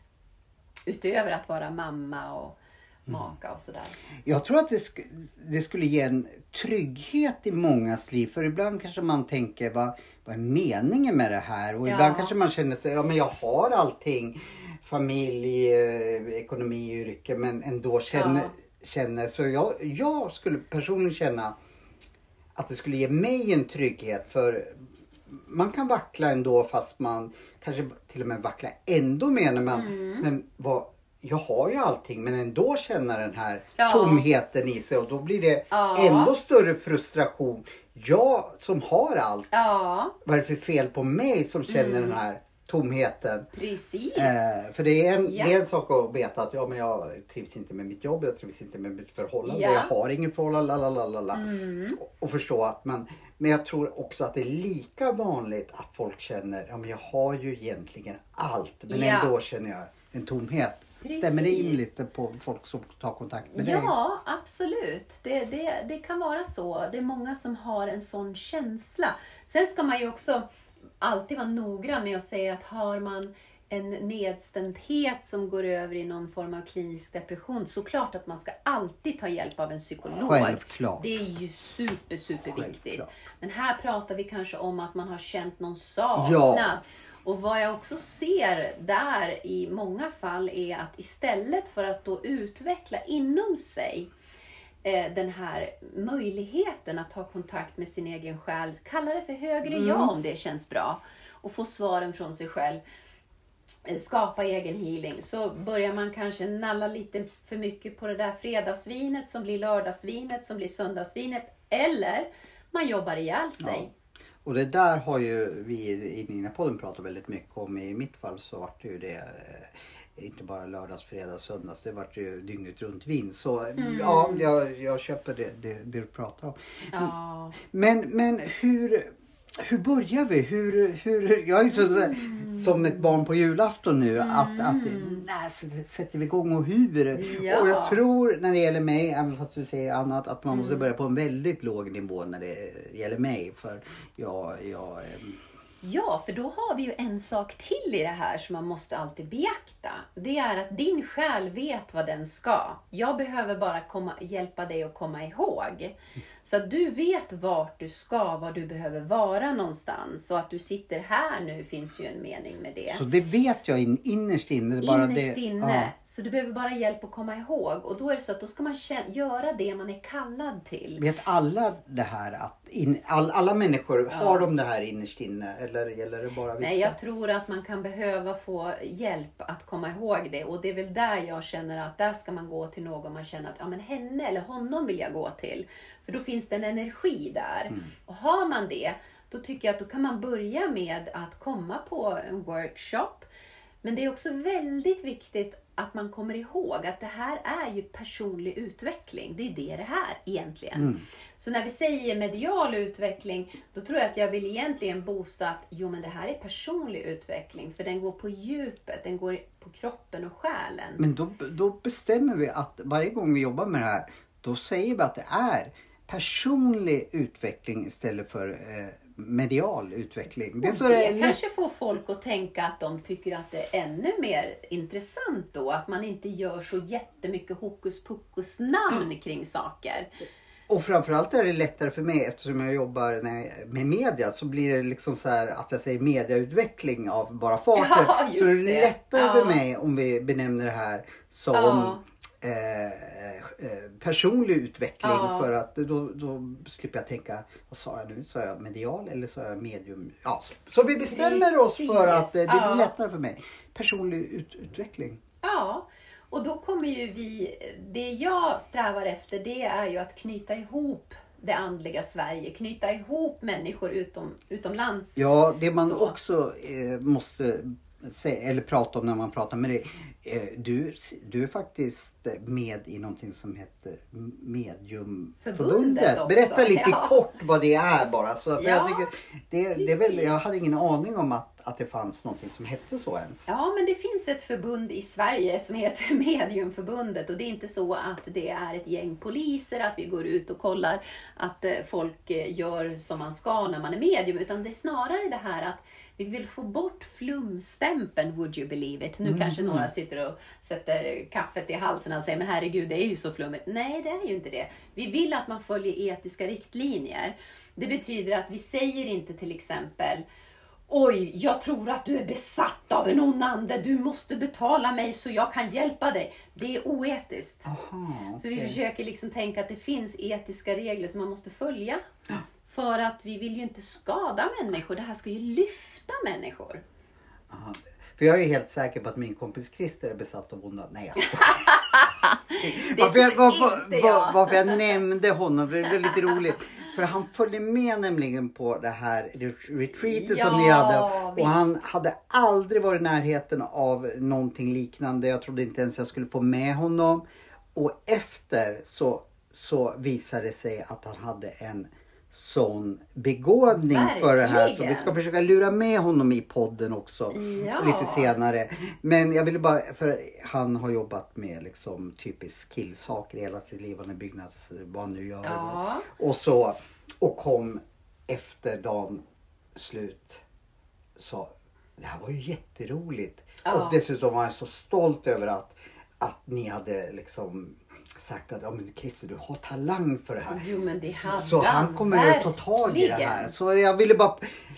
Utöver att vara mamma och maka och sådär. Jag tror att det, sk- det skulle ge en trygghet i mångas liv. För ibland kanske man tänker, vad, vad är meningen med det här? Och ja. ibland kanske man känner sig, ja men jag har allting. Familj, ekonomi, yrke. Men ändå känner, ja. känner så jag, jag skulle personligen känna att det skulle ge mig en trygghet. För man kan vackla ändå, fast man kanske till och med vackla ändå menar man. Mm. Men vad, jag har ju allting, men ändå känner den här ja. tomheten i sig. Och då blir det ja. ändå större frustration. Jag som har allt. Ja. Vad är det för fel på mig som känner mm. den här tomheten? Precis. Eh, för det är, en, ja. det är en sak att veta att ja, men jag trivs inte med mitt jobb. Jag trivs inte med mitt förhållande. Ja. Jag har ingen förhållande. Mm. Och, och förstå att man... Men jag tror också att det är lika vanligt att folk känner, ja men jag har ju egentligen allt. Men ja. ändå känner jag en tomhet. Precis. Stämmer det in lite på folk som tar kontakt med ja, dig? Ja, absolut. Det, det, det kan vara så. Det är många som har en sån känsla. Sen ska man ju också alltid vara noggrann med att säga att har man en nedstämdhet som går över i någon form av klinisk depression, såklart att man ska alltid ta hjälp av en psykolog. Självklart. Det är ju super, super viktigt. Men här pratar vi kanske om att man har känt någon saknad. Ja. Och vad jag också ser där i många fall är att istället för att då utveckla inom sig eh, den här möjligheten att ha kontakt med sin egen själ, kalla det för högre mm. jag om det känns bra, och få svaren från sig själv, eh, skapa egen healing, så börjar man kanske nalla lite för mycket på det där fredagsvinet som blir lördagsvinet som blir söndagsvinet, eller man jobbar ihjäl sig. Ja. Och det där har ju vi i Ninjapodden pratat väldigt mycket om. I mitt fall så var det ju det eh, inte bara lördags, fredags, söndags. Det var ju dygnet runt vin. Så mm. ja, jag, jag köper det, det, det du pratar om. Ja. Men, men hur, hur börjar vi? Hur, hur, jag är ju så, mm. som ett barn på julafton nu. Mm. Att, att nej, sätter vi igång och hur? Ja. Och jag tror när det gäller mig, även fast du säger annat, att man mm. måste börja på en väldigt låg nivå när det gäller mig. För jag... jag Ja, för då har vi ju en sak till i det här som man måste alltid beakta. Det är att din själ vet vad den ska. Jag behöver bara komma, hjälpa dig att komma ihåg. Så att du vet vart du ska, vad du behöver vara någonstans. Och att du sitter här nu finns ju en mening med det. Så det vet jag in, innerst inne. Det bara innerst det, inne. Ja. Så du behöver bara hjälp att komma ihåg. Och då är det så att då ska man kä- göra det man är kallad till. Vet alla det här att in, all, alla människor ja. har de det här innerst inne? Eller gäller det bara vissa? Nej, jag tror att man kan behöva få hjälp att komma ihåg det. Och det är väl där jag känner att där ska man gå till någon man känner att ja, men henne eller honom vill jag gå till. För då finns det en energi där. Mm. Och har man det, då tycker jag att då kan man börja med att komma på en workshop. Men det är också väldigt viktigt att man kommer ihåg att det här är ju personlig utveckling. Det är det det här egentligen. Mm. Så när vi säger medial utveckling, då tror jag att jag vill egentligen boosta att jo, men det här är personlig utveckling. För den går på djupet, den går på kroppen och själen. Men då, då bestämmer vi att varje gång vi jobbar med det här, då säger vi att det är personlig utveckling istället för... Eh, medial utveckling. Det, så det är... kanske får folk att tänka att de tycker att det är ännu mer intressant då. Att man inte gör så jättemycket hokus pokus namn kring saker. Och framförallt är det lättare för mig eftersom jag jobbar med media, så blir det liksom så här att jag säger mediautveckling av bara farten. Ja, så det är lättare ja. för mig om vi benämner det här som ja. Eh, eh, personlig utveckling ja. för att då, då slipper jag tänka, vad sa jag nu? Sa jag medial eller sa jag medium? Ja, så, så vi bestämmer oss för att eh, det ja. blir lättare för mig. Personlig ut- utveckling. Ja, och då kommer ju vi, det jag strävar efter, det är ju att knyta ihop det andliga Sverige, knyta ihop människor utom, utomlands. Ja, det man så. också eh, måste eller prata om när man pratar med dig. Du, du är faktiskt med i någonting som heter Mediumförbundet. Berätta lite ja. kort vad det är bara. Så att ja, jag, tycker, det, det är väl, jag hade ingen aning om att, att det fanns någonting som hette så ens. Ja, men det finns ett förbund i Sverige som heter Mediumförbundet. Och det är inte så att det är ett gäng poliser, att vi går ut och kollar att folk gör som man ska när man är medium. Utan det är snarare det här att vi vill få bort flumstämpeln, would you believe it? Nu mm. kanske några sitter och sätter kaffet i halsen och säger, men herregud, det är ju så flummigt. Nej, det är ju inte det. Vi vill att man följer etiska riktlinjer. Det betyder att vi säger inte till exempel, oj, jag tror att du är besatt av en ond ande. Du måste betala mig så jag kan hjälpa dig. Det är oetiskt. Aha, okay. Så vi försöker liksom tänka att det finns etiska regler som man måste följa. Ja. För att vi vill ju inte skada människor. Det här ska ju lyfta människor. Aha. För jag är helt säker på att min kompis Christer är besatt av onda. Nej, jag varför, jag, varför, inte jag. varför jag nämnde honom. För det var lite roligt. För han följde med nämligen på det här retreatet ja, som ni hade. Och visst. Han hade aldrig varit i närheten av någonting liknande. Jag trodde inte ens jag skulle få med honom. Och efter så, så visade det sig att han hade en... sån begåvning verkligen. För det här. Så vi ska försöka lura med honom i podden också. Ja. Lite senare. Men jag ville bara, för han har jobbat med liksom typiskt killsaker hela sitt liv. Han är byggnads, vad han nu gör. Ja. Och så. Och kom efter dagen slut. Så det här var ju jätteroligt. Ja. Och dessutom var jag så stolt över att, att ni hade liksom sagt att ja, men Christer, du har talang för det här. Jo, men det så, så han kommer att ta tag i det här. Så jag ville bara,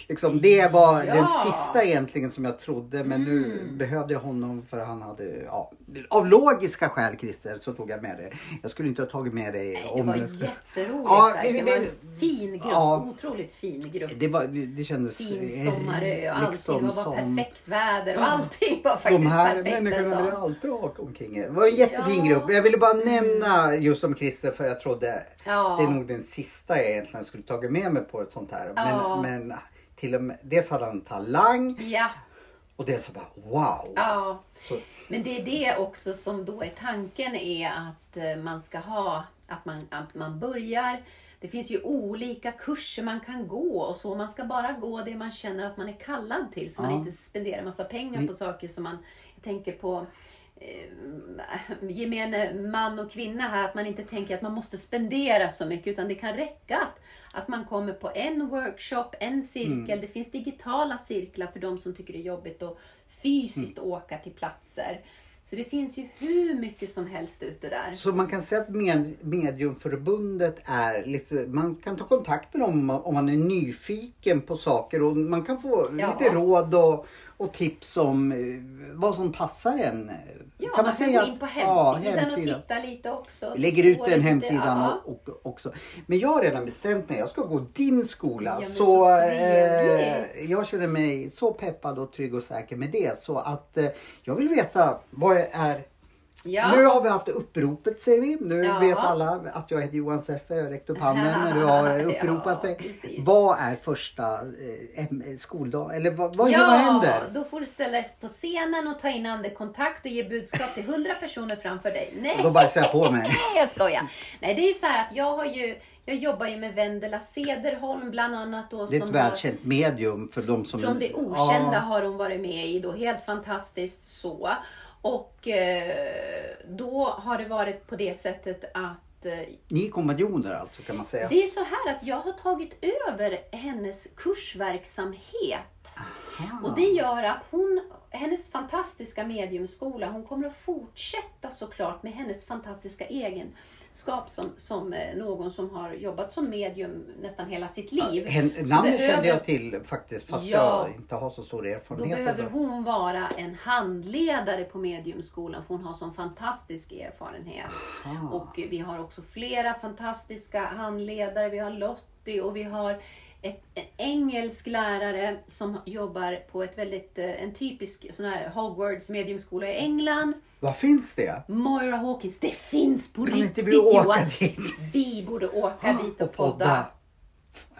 liksom, det var ja. den sista egentligen som jag trodde. Men mm. nu behövde jag honom för han hade, ja, av logiska skäl Christer så tog jag med det. Jag skulle inte ha tagit med dig. Nej, om det var jätteroligt. Ja, det, det, det var en fin grupp, ja, otroligt fin grupp. Det, var, det, det kändes... Fin sommarö och allting liksom var som, perfekt väder och ja, allting var faktiskt de här perfekt. Människorna ville alltid åka omkring. Det var en jättefin ja. grupp. Jag ville bara nämna just om Christer för jag trodde ja. det är nog den sista jag egentligen skulle tagit med mig på ett sånt här. Men, ja. men till och med, dels hade han talang ja. och dels så bara wow. Ja. Så. Men det är det också som då är tanken är att man ska ha, att man, att man börjar. Det finns ju olika kurser man kan gå och så. Man ska bara gå det man känner att man är kallad till. Så ja. man inte spenderar massa pengar på saker som man tänker på. Gemene man och kvinna här, att man inte tänker att man måste spendera så mycket, utan det kan räcka att, att man kommer på en workshop, en cirkel, mm. det finns digitala cirklar för de som tycker det är jobbigt att fysiskt mm. åka till platser. Så det finns ju hur mycket som helst ute där. Så man kan säga att med, Mediumförbundet är lite... Man kan ta kontakt med dem om man är nyfiken på saker. Och man kan få ja. lite råd och, och tips om vad som passar en. Ja, kan man, man kan säga gå in på hemsidan, ja, hemsidan och titta lite också. Lägger ut den hemsidan ja. och, och, också. Men jag har redan bestämt mig. Jag ska gå din skola. Ja, så så eh, jag känner mig så peppad och trygg och säker med det. Så att eh, jag vill veta... Vad är. Ja. Nu har vi haft uppropet, säger vi. Nu ja. vet alla att jag heter Johan Seffer, jag räckte upp handen när du har uppropat ja, mig. Precis. Vad är första eh, skoldag? Eller vad, vad, ja, vad händer? Då får du ställa dig på scenen och ta in andekontakt och ge budskap till hundra personer framför dig. Nej. Då bara säger jag på mig. Nej, jag skojar. Nej, det är ju så här att jag har ju... Jag jobbar ju med Wendela Sederholm bland annat. Då, det är som ett välkänt har, medium för de som... Från det okända ja. har hon varit med i då. Helt fantastiskt så... Och då har det varit på det sättet att... Ni kompanjoner alltså, kan man säga. Det är så här att jag har tagit över hennes kursverksamhet. Aha. Och det gör att hon, hennes fantastiska mediumskola, hon kommer att fortsätta såklart med hennes fantastiska egenskap som, som någon som har jobbat som medium nästan hela sitt liv. Hen, namnet behöver, kände jag till faktiskt, fast ja, jag inte har så stor erfarenhet. Då behöver hon vara en handledare på mediumskolan för hon har sån fantastisk erfarenhet. Aha. Och vi har också flera fantastiska handledare, vi har Lottie och vi har... Ett, en engelsk lärare som jobbar på ett väldigt, en typisk sån här Hogwarts mediumskola i England. Vad finns det? Moira Hawkins, det finns på kan riktigt vi åka Johan. Dit? Vi borde åka dit och, och podda. podda.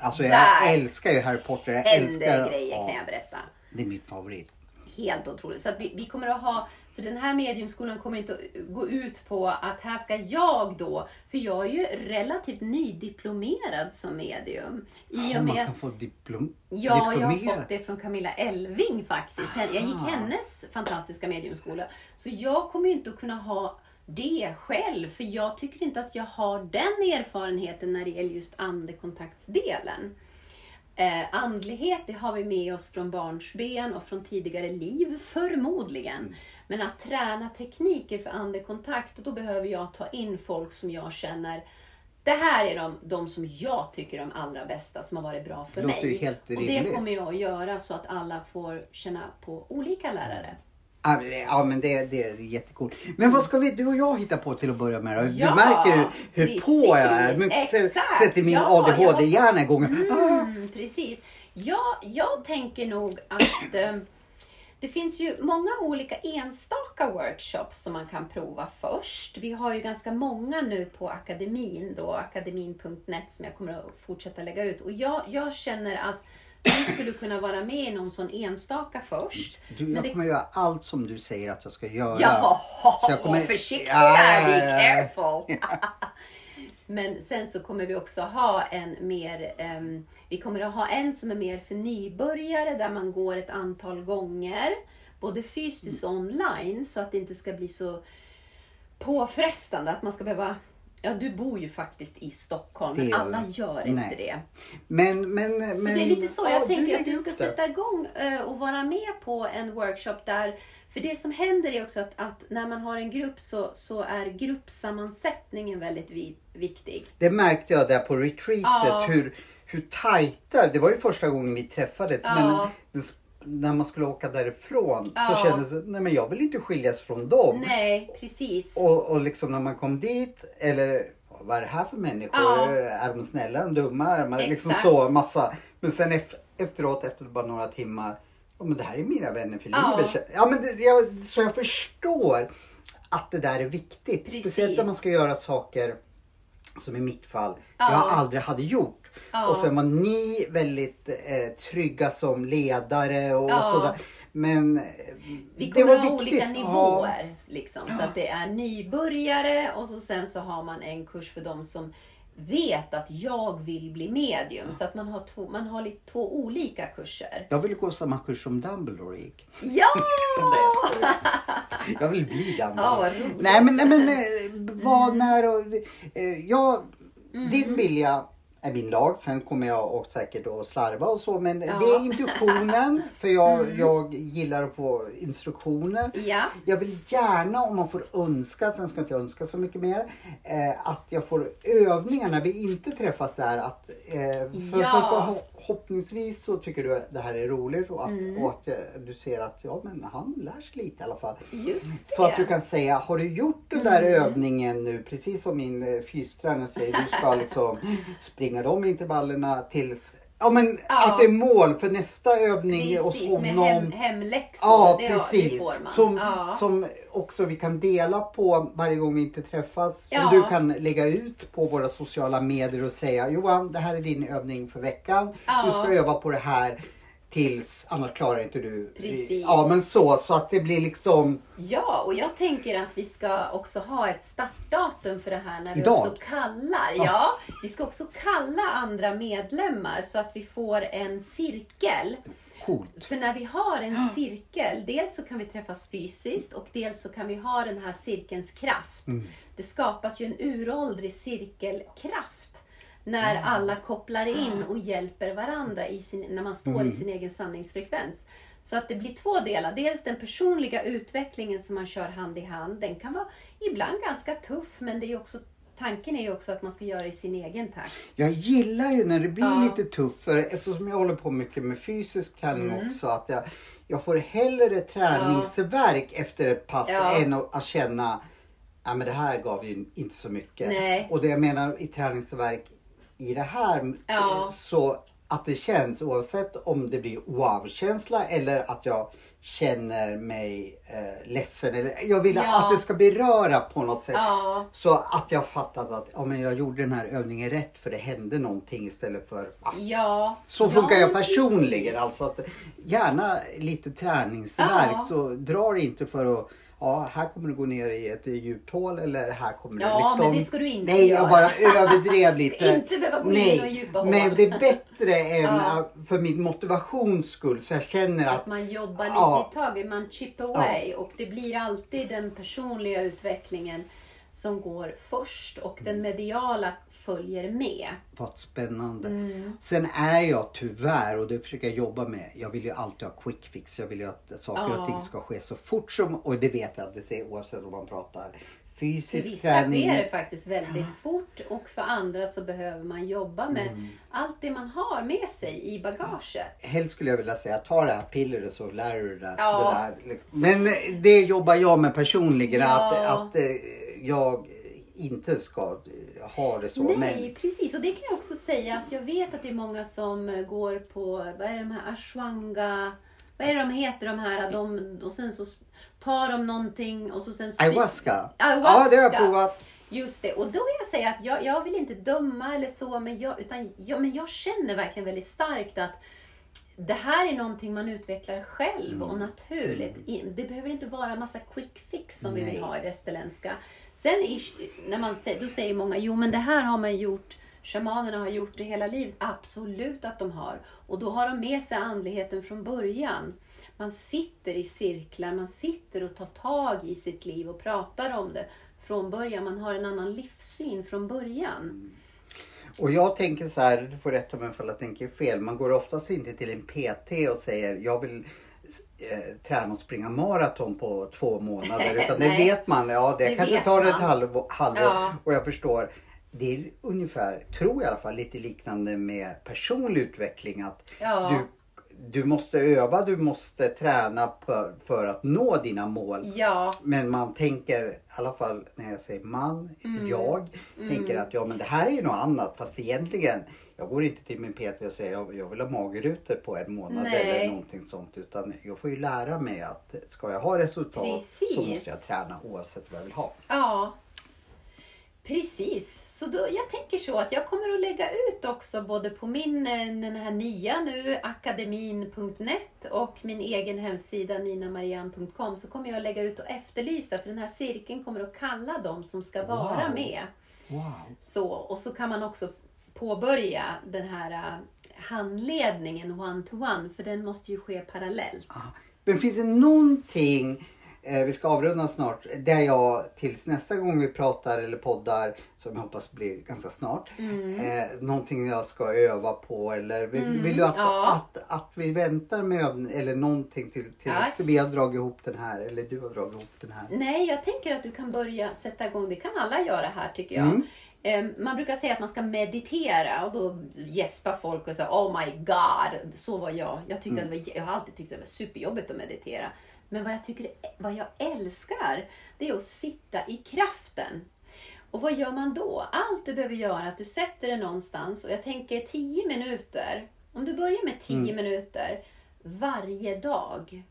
Alltså jag Där. älskar ju Harry Potter. Jag Händer älskar grejer ja. kan jag berätta. Det är min favorit. Helt otroligt. Så att vi, vi kommer att ha, så den här mediumskolan kommer inte att gå ut på att här ska jag då, för jag är ju relativt nydiplomerad som medium. I och med, man kan få diplom, ja, diplomerad. Jag har fått det från Camilla Elving faktiskt. Jag gick hennes fantastiska mediumskola. Så jag kommer ju inte att kunna ha det själv, för jag tycker inte att jag har den erfarenheten när det gäller just andekontaktsdelen. Eh, andlighet, det har vi med oss från barnsben och från tidigare liv förmodligen. Men att träna tekniker för andekontakt, och då behöver jag ta in folk som jag känner. Det här är de, de som jag tycker är de allra bästa, som har varit bra för mig. Det låter helt rimligt. Och det kommer jag att göra så att alla får känna på olika lärare. Ja, men det, det är jättekul. Men vad ska vi, du och jag hitta på till att börja med då? Ja, du märker hur precis, på jag är. Men sätter min ja, A D H D-hjärna igång. Mm, precis. Ja, jag tänker nog att eh, det finns ju många olika enstaka workshops som man kan prova först. Vi har ju ganska många nu på akademin då. akademin punkt net som jag kommer att fortsätta lägga ut. Och jag, jag känner att du skulle kunna vara med i någon sån enstaka först. Du, jag det... kommer göra allt som du säger att jag ska göra. Jaha, var kommer... försiktig där, ah, be careful. Ja. Men sen så kommer vi också ha en mer, um, vi kommer att ha en som är mer för nybörjare där man går ett antal gånger. Både fysiskt och online, så att det inte ska bli så påfrestande att man ska behöva Ja, du bor ju faktiskt i Stockholm, men alla gör inte nej. det. Men, men, så men, det är lite så, jag ja, tänker att du ska sätta igång och vara med på en workshop där. För det som händer är också att, att när man har en grupp så, så är gruppsammansättningen väldigt vi, viktig. Det märkte jag där på retreatet, ja. hur, hur tajta, det var ju första gången vi träffades, ja. men när man skulle åka därifrån ja. så kändes det, nej men jag vill inte skiljas från dem. Nej, precis. Och, och liksom när man kom dit, eller vad är det här för människor? Ja. Är de snälla, är de dumma? Är man, liksom så, massa. Men sen efteråt, efter bara några timmar, ja oh, men det här är mina vänner för ja. livet. Ja, men det, jag, så jag förstår att det där är viktigt. Precis. Speciellt när man ska göra saker, som i mitt fall, ja. jag aldrig hade gjort. Ja. Och sen var ni väldigt eh, trygga som ledare och ja. sådär. Men vi det var viktigt. Vi kommer ha olika nivåer ja. liksom. Ja. Så att det är nybörjare och så sen så har man en kurs för dem som vet att jag vill bli medium. Ja. Så att man har, två, man har lite, två olika kurser. Jag vill gå samma kurs som Dumbledore gick. Ja! Jag vill bli Dumbledore. Ja, vad roligt. Nej men, nej, men eh, vad när och... Eh, jag, mm. Din vilja... är min lag, sen kommer jag och säkert att slarva och så, men ja. det är intuitionen, för jag, mm. jag gillar att få instruktioner. Ja. Jag vill gärna, om man får önska, sen ska jag inte önska så mycket mer, eh, att jag får övningar när vi inte träffas där, att eh, för, ja. för, för, hoppningsvis så tycker du att det här är roligt och att, mm. och att du ser att ja, men han lär sig lite i alla fall. Just det. Så att du kan säga, har du gjort den där mm. övningen nu, precis som min fystränare säger, du ska liksom springa de intervallerna tills ja men ja. att det är mål för nästa övning och om med någon hem, hemläxor ja det, precis det får man. Som, ja. som också vi kan dela på varje gång vi inte träffas ja. och du kan lägga ut på våra sociala medier och säga Johan, det här är din övning för veckan, ja. du ska öva på det här tills, annars klarar inte du. Precis. Ja men så, så att det blir liksom. Ja, och jag tänker att vi ska också ha ett startdatum för det här när vi Idag. också kallar. Ja. ja, vi ska också kalla andra medlemmar så att vi får en cirkel. Coolt. För när vi har en cirkel, dels så kan vi träffas fysiskt och dels så kan vi ha den här cirkelns kraft. Mm. Det skapas ju en uråldrig cirkelkraft. När alla kopplar in och hjälper varandra i sin, när man står mm. i sin egen sanningsfrekvens. Så att det blir två delar. Dels den personliga utvecklingen som man kör hand i hand. Den kan vara ibland ganska tuff, men det är också, tanken är ju också att man ska göra det i sin egen takt. Jag gillar ju när det blir ja. lite tuffare, eftersom jag håller på mycket med fysisk träning mm. också. Att jag, jag får hellre träningsverk ja. efter ett pass ja. än att, att känna ja, men det här gav ju inte så mycket. Nej. Och det jag menar i träningsverk i det här ja. så att det känns oavsett om det blir wow-känsla eller att jag känner mig eh, ledsen. Eller jag vill ja. att det ska beröra på något sätt. Ja. Så att jag fattat att ja, men jag gjorde den här övningen rätt för det hände någonting istället för... Ah. Ja. Så funkar ja, jag personligen. Precis. Alltså att gärna lite träningsverk ja. så drar det inte för att... Ja, här kommer du gå ner i ett djupt hål eller här kommer ja, du liksom... Ja, men det ska du inte Nej, göra. jag bara överdrev lite. Du ska inte behöva gå Nej, in i djupa hål. Men det är bättre än ja. för min motivations skull. Så jag känner att... Att man jobbar lite ja. i taget, man chip away. Ja. Och det blir alltid den personliga utvecklingen som går först. Och mm. den mediala följer med. Vad spännande. Mm. Sen är jag tyvärr, och det försöker jag jobba med, jag vill ju alltid ha quick fix. Jag vill ju att saker ja. och ting ska ske så fort som, och det vet jag att det ser oavsett om man pratar fysisk vissa träning. Vissa sker det faktiskt väldigt ja. fort och för andra så behöver man jobba med mm. allt det man har med sig i bagaget. Helst skulle jag vilja säga, ta det här piller och så lär du det, ja. det där. Men det jobbar jag med personligen, ja. att, att jag inte ska ha det så. Nej, men... precis. Och det kan jag också säga att jag vet att det är många som går på, vad är de här, ashwanga, vad är de heter de här, de, och sen så tar de någonting och så sen... Så... Ayahuasca. Ayahuasca. Ja, det har jag provat. Just det. Och då vill jag säga att jag, jag vill inte döma eller så, men jag, utan jag, men jag känner verkligen väldigt starkt att det här är någonting man utvecklar själv mm. och naturligt. Mm. Det behöver inte vara massa quick fix som Nej. vi vill ha i västerländska. Sen i, när man säger, då säger många, jo men det här har man gjort, shamanerna har gjort det hela livet. Absolut att de har. Och då har de med sig andligheten från början. Man sitter i cirklar, man sitter och tar tag i sitt liv och pratar om det. från början. Man har en annan livssyn från början. Mm. Och jag tänker så här, du får rätt om jag, jag tänker fel. Man går oftast inte till en P T och säger jag vill eh, träna och springa maraton på två månader. Utan det vet man, ja det, det kanske tar man. ett halvår. halvår. Ja. Och jag förstår, det är ungefär, tror jag i alla fall, lite liknande med personlig utveckling. Att ja. du Du måste öva, du måste träna på, för att nå dina mål. Ja. Men man tänker, i alla fall när jag säger man, mm. jag, mm. tänker att ja, men det här är ju något annat. Fast egentligen, jag går inte till min P T och säger jag, jag vill ha magrutor på en månad Nej. eller någonting sånt. Utan jag får ju lära mig att ska jag ha resultat Precis. så måste jag träna oavsett vad jag vill ha. Ja, precis. Så då, jag tänker så att jag kommer att lägga ut också både på min, den här nya nu, akademin punkt net och min egen hemsida ninamarianne punkt com, så kommer jag att lägga ut och efterlysa, för den här cirkeln kommer att kalla dem som ska vara wow. med. Wow. Så, och så kan man också påbörja den här handledningen one-to-one, för den måste ju ske parallellt. Men finns det någonting... Vi ska avrunda snart. Där jag tills nästa gång vi pratar eller poddar, som jag hoppas blir ganska snart. Mm. Eh, någonting jag ska öva på, eller vill, mm. vill du att, ja. att, att vi väntar med övning eller någonting till, till ja. vi har dragit ihop den här eller du har dragit ihop den här? Nej, jag tänker att du kan börja sätta igång. Det kan alla göra här tycker jag. Mm. Man brukar säga att man ska meditera och då gäspar folk och säger oh my god, så var jag. Jag, tyckte mm. att det var, jag har alltid tyckt att det var superjobbigt att meditera. Men vad jag, tycker, vad jag älskar, det är att sitta i kraften. Och vad gör man då? Allt du behöver göra är att du sätter dig någonstans. Och jag tänker tio minuter. Om du börjar med tio mm. minuter varje dag.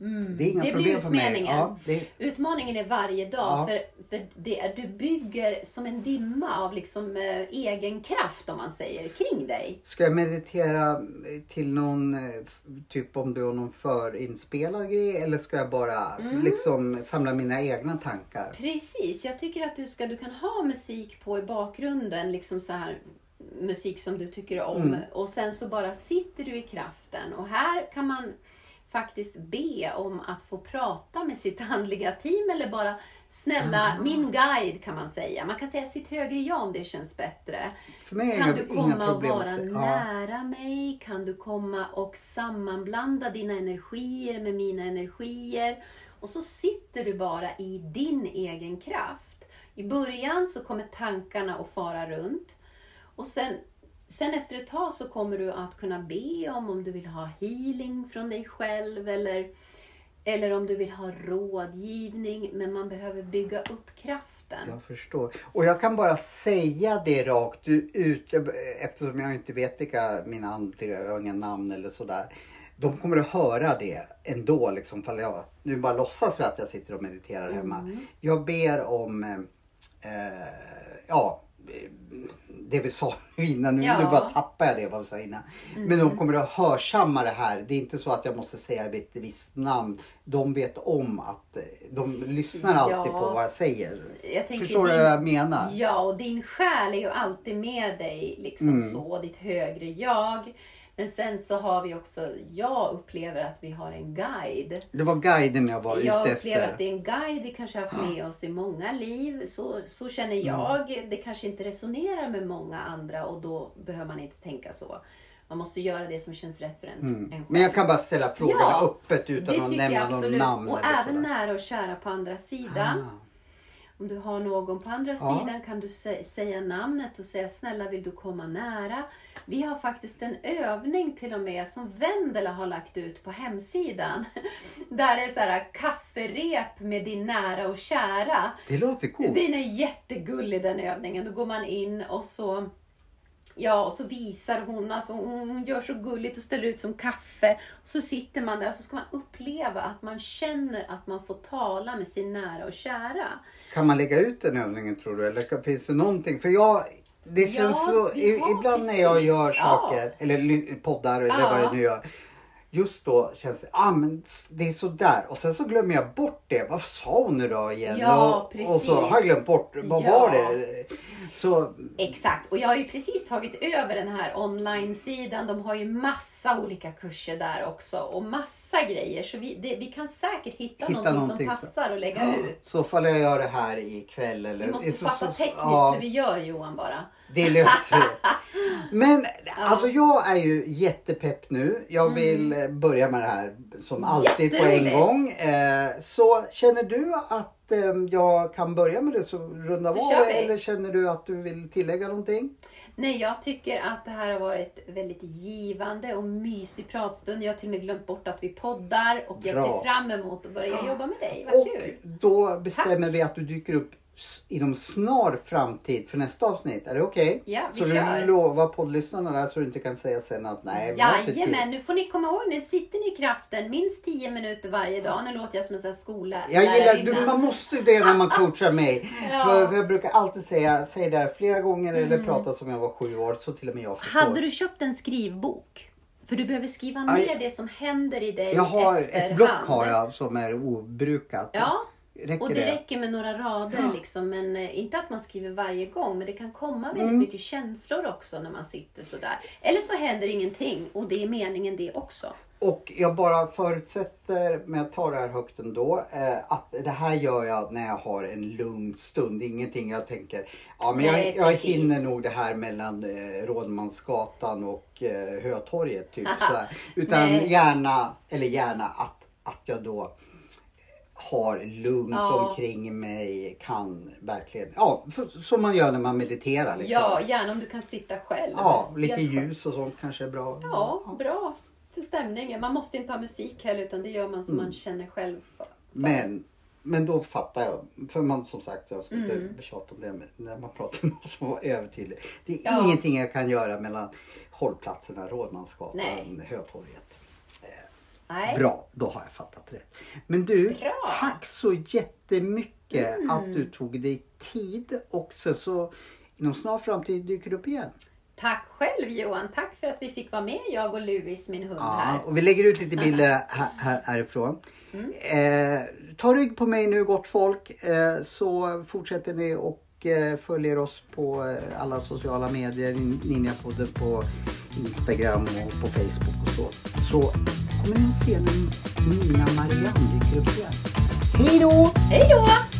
Mm. Det är inga det problem för mig. Ja, det... Utmaningen är varje dag. Ja. För, för det är, du bygger som en dimma av liksom, eh, egen kraft om man säger kring dig. Ska jag meditera till någon, eh, typ om du har någon förinspelad grej? Eller ska jag bara mm. liksom, samla mina egna tankar? Precis, jag tycker att du, ska, du kan ha musik på i bakgrunden. Liksom så här, musik som du tycker om. Mm. Och sen så bara sitter du i kraften. Och här kan man... faktiskt be om att få prata med sitt andliga team eller bara snälla, mm. min guide kan man säga. Man kan säga sitt högre jag om det känns bättre. För mig kan du komma och vara nära ja. mig? Kan du komma och sammanblanda dina energier med mina energier? Och så sitter du bara i din egen kraft. I början så kommer tankarna att fara runt och sen Sen efter ett tag så kommer du att kunna be om om du vill ha healing från dig själv eller, eller om du vill ha rådgivning. Men man behöver bygga upp kraften. Jag förstår. Och jag kan bara säga det rakt ut eftersom jag inte vet vilka mina andliga namn eller sådär. De kommer att höra det ändå liksom. Fall jag, nu bara låtsas för att jag sitter och mediterar mm. hemma. Jag ber om, eh, ja... det vi sa innan, nu, ja. nu bara tappar jag det vad vi sa innan. Mm. Men de kommer att hörsamma det här. Det är inte så att jag måste säga ett visst namn. De vet om att de lyssnar alltid ja. på vad jag säger. Jag tänker Förstår din, du vad jag menar? Ja, och din själ är ju alltid med dig. Liksom mm. så, ditt högre jag. Men sen så har vi också, jag upplever att vi har en guide. Det var guiden jag var jag ute efter. Jag upplever att det är en guide vi kanske har haft ja. med oss i många liv. Så, så känner jag. Ja. Det kanske inte resonerar med många andra och då behöver man inte tänka så. Man måste göra det som känns rätt för en, mm. en själv. Men jag kan bara ställa frågorna ja, öppet utan att nämna någon namn. Och eller även nära och kära på andra sidan. Ah. Om du har någon på andra ja. sidan kan du sä- säga namnet och säga snälla vill du komma nära. Vi har faktiskt en övning till och med som Wendela har lagt ut på hemsidan. Där det är så här kafferep med din nära och kära. Det låter coolt. Den är jättegullig den övningen. Då går man in och så... Ja, och så visar hon, alltså hon gör så gulligt och ställer ut som kaffe. Och så sitter man där och så ska man uppleva att man känner att man får tala med sin nära och kära. Kan man lägga ut den övningen tror du? Eller finns det någonting? För jag, det känns ja, så, i, ibland precis. när jag gör saker, ja. eller poddar eller ja. vad jag nu gör. Just då känns det, ah men det är sådär. Och sen så glömmer jag bort det. Vad sa hon nu då igen? Ja, och, precis. Och så har jag glömt bort, vad ja. var det? Så... Exakt, och jag har ju precis tagit över den här online-sidan. De har ju massa olika kurser där också och massa grejer. Så vi, det, vi kan säkert hitta, hitta någonting som passar så. Och lägga ja, ut. Så får jag göra det här ikväll. Eller... Vi måste så, fatta så, tekniskt ja. Hur vi gör, Johan, bara. Det löser vi. Men alltså jag är ju jättepepp nu. Jag vill mm. börja med det här som alltid på en gång. Så känner du att jag kan börja med det så runda av, eller känner du att du vill tillägga någonting? Nej, jag tycker att det här har varit väldigt givande och mysig pratstund. Jag har till och med glömt bort att vi poddar och jag Bra. Ser fram emot att börja jobba med dig. Vad och kul! Och då bestämmer Tack. Vi att du dyker upp inom snar framtid för nästa avsnitt. Är det okej? Okay? Ja, vi så kör. Du lovar poddlyssnarna där så du inte kan säga sen att nej. Jajamän, nu får ni komma ihåg, nu sitter ni i kraften minst tio minuter varje dag. Nu låter jag som en sån här skola. Jag gillar, du, man måste det när man coachar mig. Ja. för, för jag brukar alltid säga, säg det här flera gånger eller mm. prata som jag var sju år så till och med jag förstår. Hade du köpt en skrivbok? För du behöver skriva ner Aj. Det som händer i dig. Jag har efterhand. Ett block har jag som är obrukat. Ja. Räcker och det, det räcker med några rader ja. Liksom, men inte att man skriver varje gång, men det kan komma väldigt mm. mycket känslor också när man sitter sådär. Eller så händer ingenting och det är meningen det också. Och jag bara förutsätter, men jag tar det här högt ändå, eh, att det här gör jag när jag har en lugn stund. Ingenting jag tänker, ja men Nej, jag, jag hinner nog det här mellan eh, Rådmansgatan och eh, Hötorget typ sådär. Utan Nej. gärna, eller gärna att, att jag då... har lugnt ja. Omkring mig, kan verkligen, ja, som man gör när man mediterar. Liksom. Ja, gärna om du kan sitta själv. Ja, lite ljus och sånt kanske är bra. Ja, ja. Bra för stämningen. Man måste inte ha musik heller utan det gör man som mm. man känner själv. För. Men, men då fattar jag, för man som sagt, jag ska inte mm. tjata om det, men när man pratar med oss var övertydlig. Det är ja. Ingenting jag kan göra mellan hållplatserna, Rådmansgatan, Hötorget. Nej. Bra, då har jag fattat rätt. Men du, Bra. Tack så jättemycket mm. att du tog dig tid och så, så inom snar framtid dyker du upp igen. Tack själv Johan, tack för att vi fick vara med, jag och Louis, min hund ja, här. Och vi lägger ut lite bilder här, här, härifrån. Mm. Eh, ta rygg på mig nu gott folk, eh, så fortsätter ni och eh, följer oss på alla sociala medier, Ninjapodden på Instagram och på Facebook och så. Så kommer ni att se när Nina Mariann dyker upp igen. Hej då! Hej då!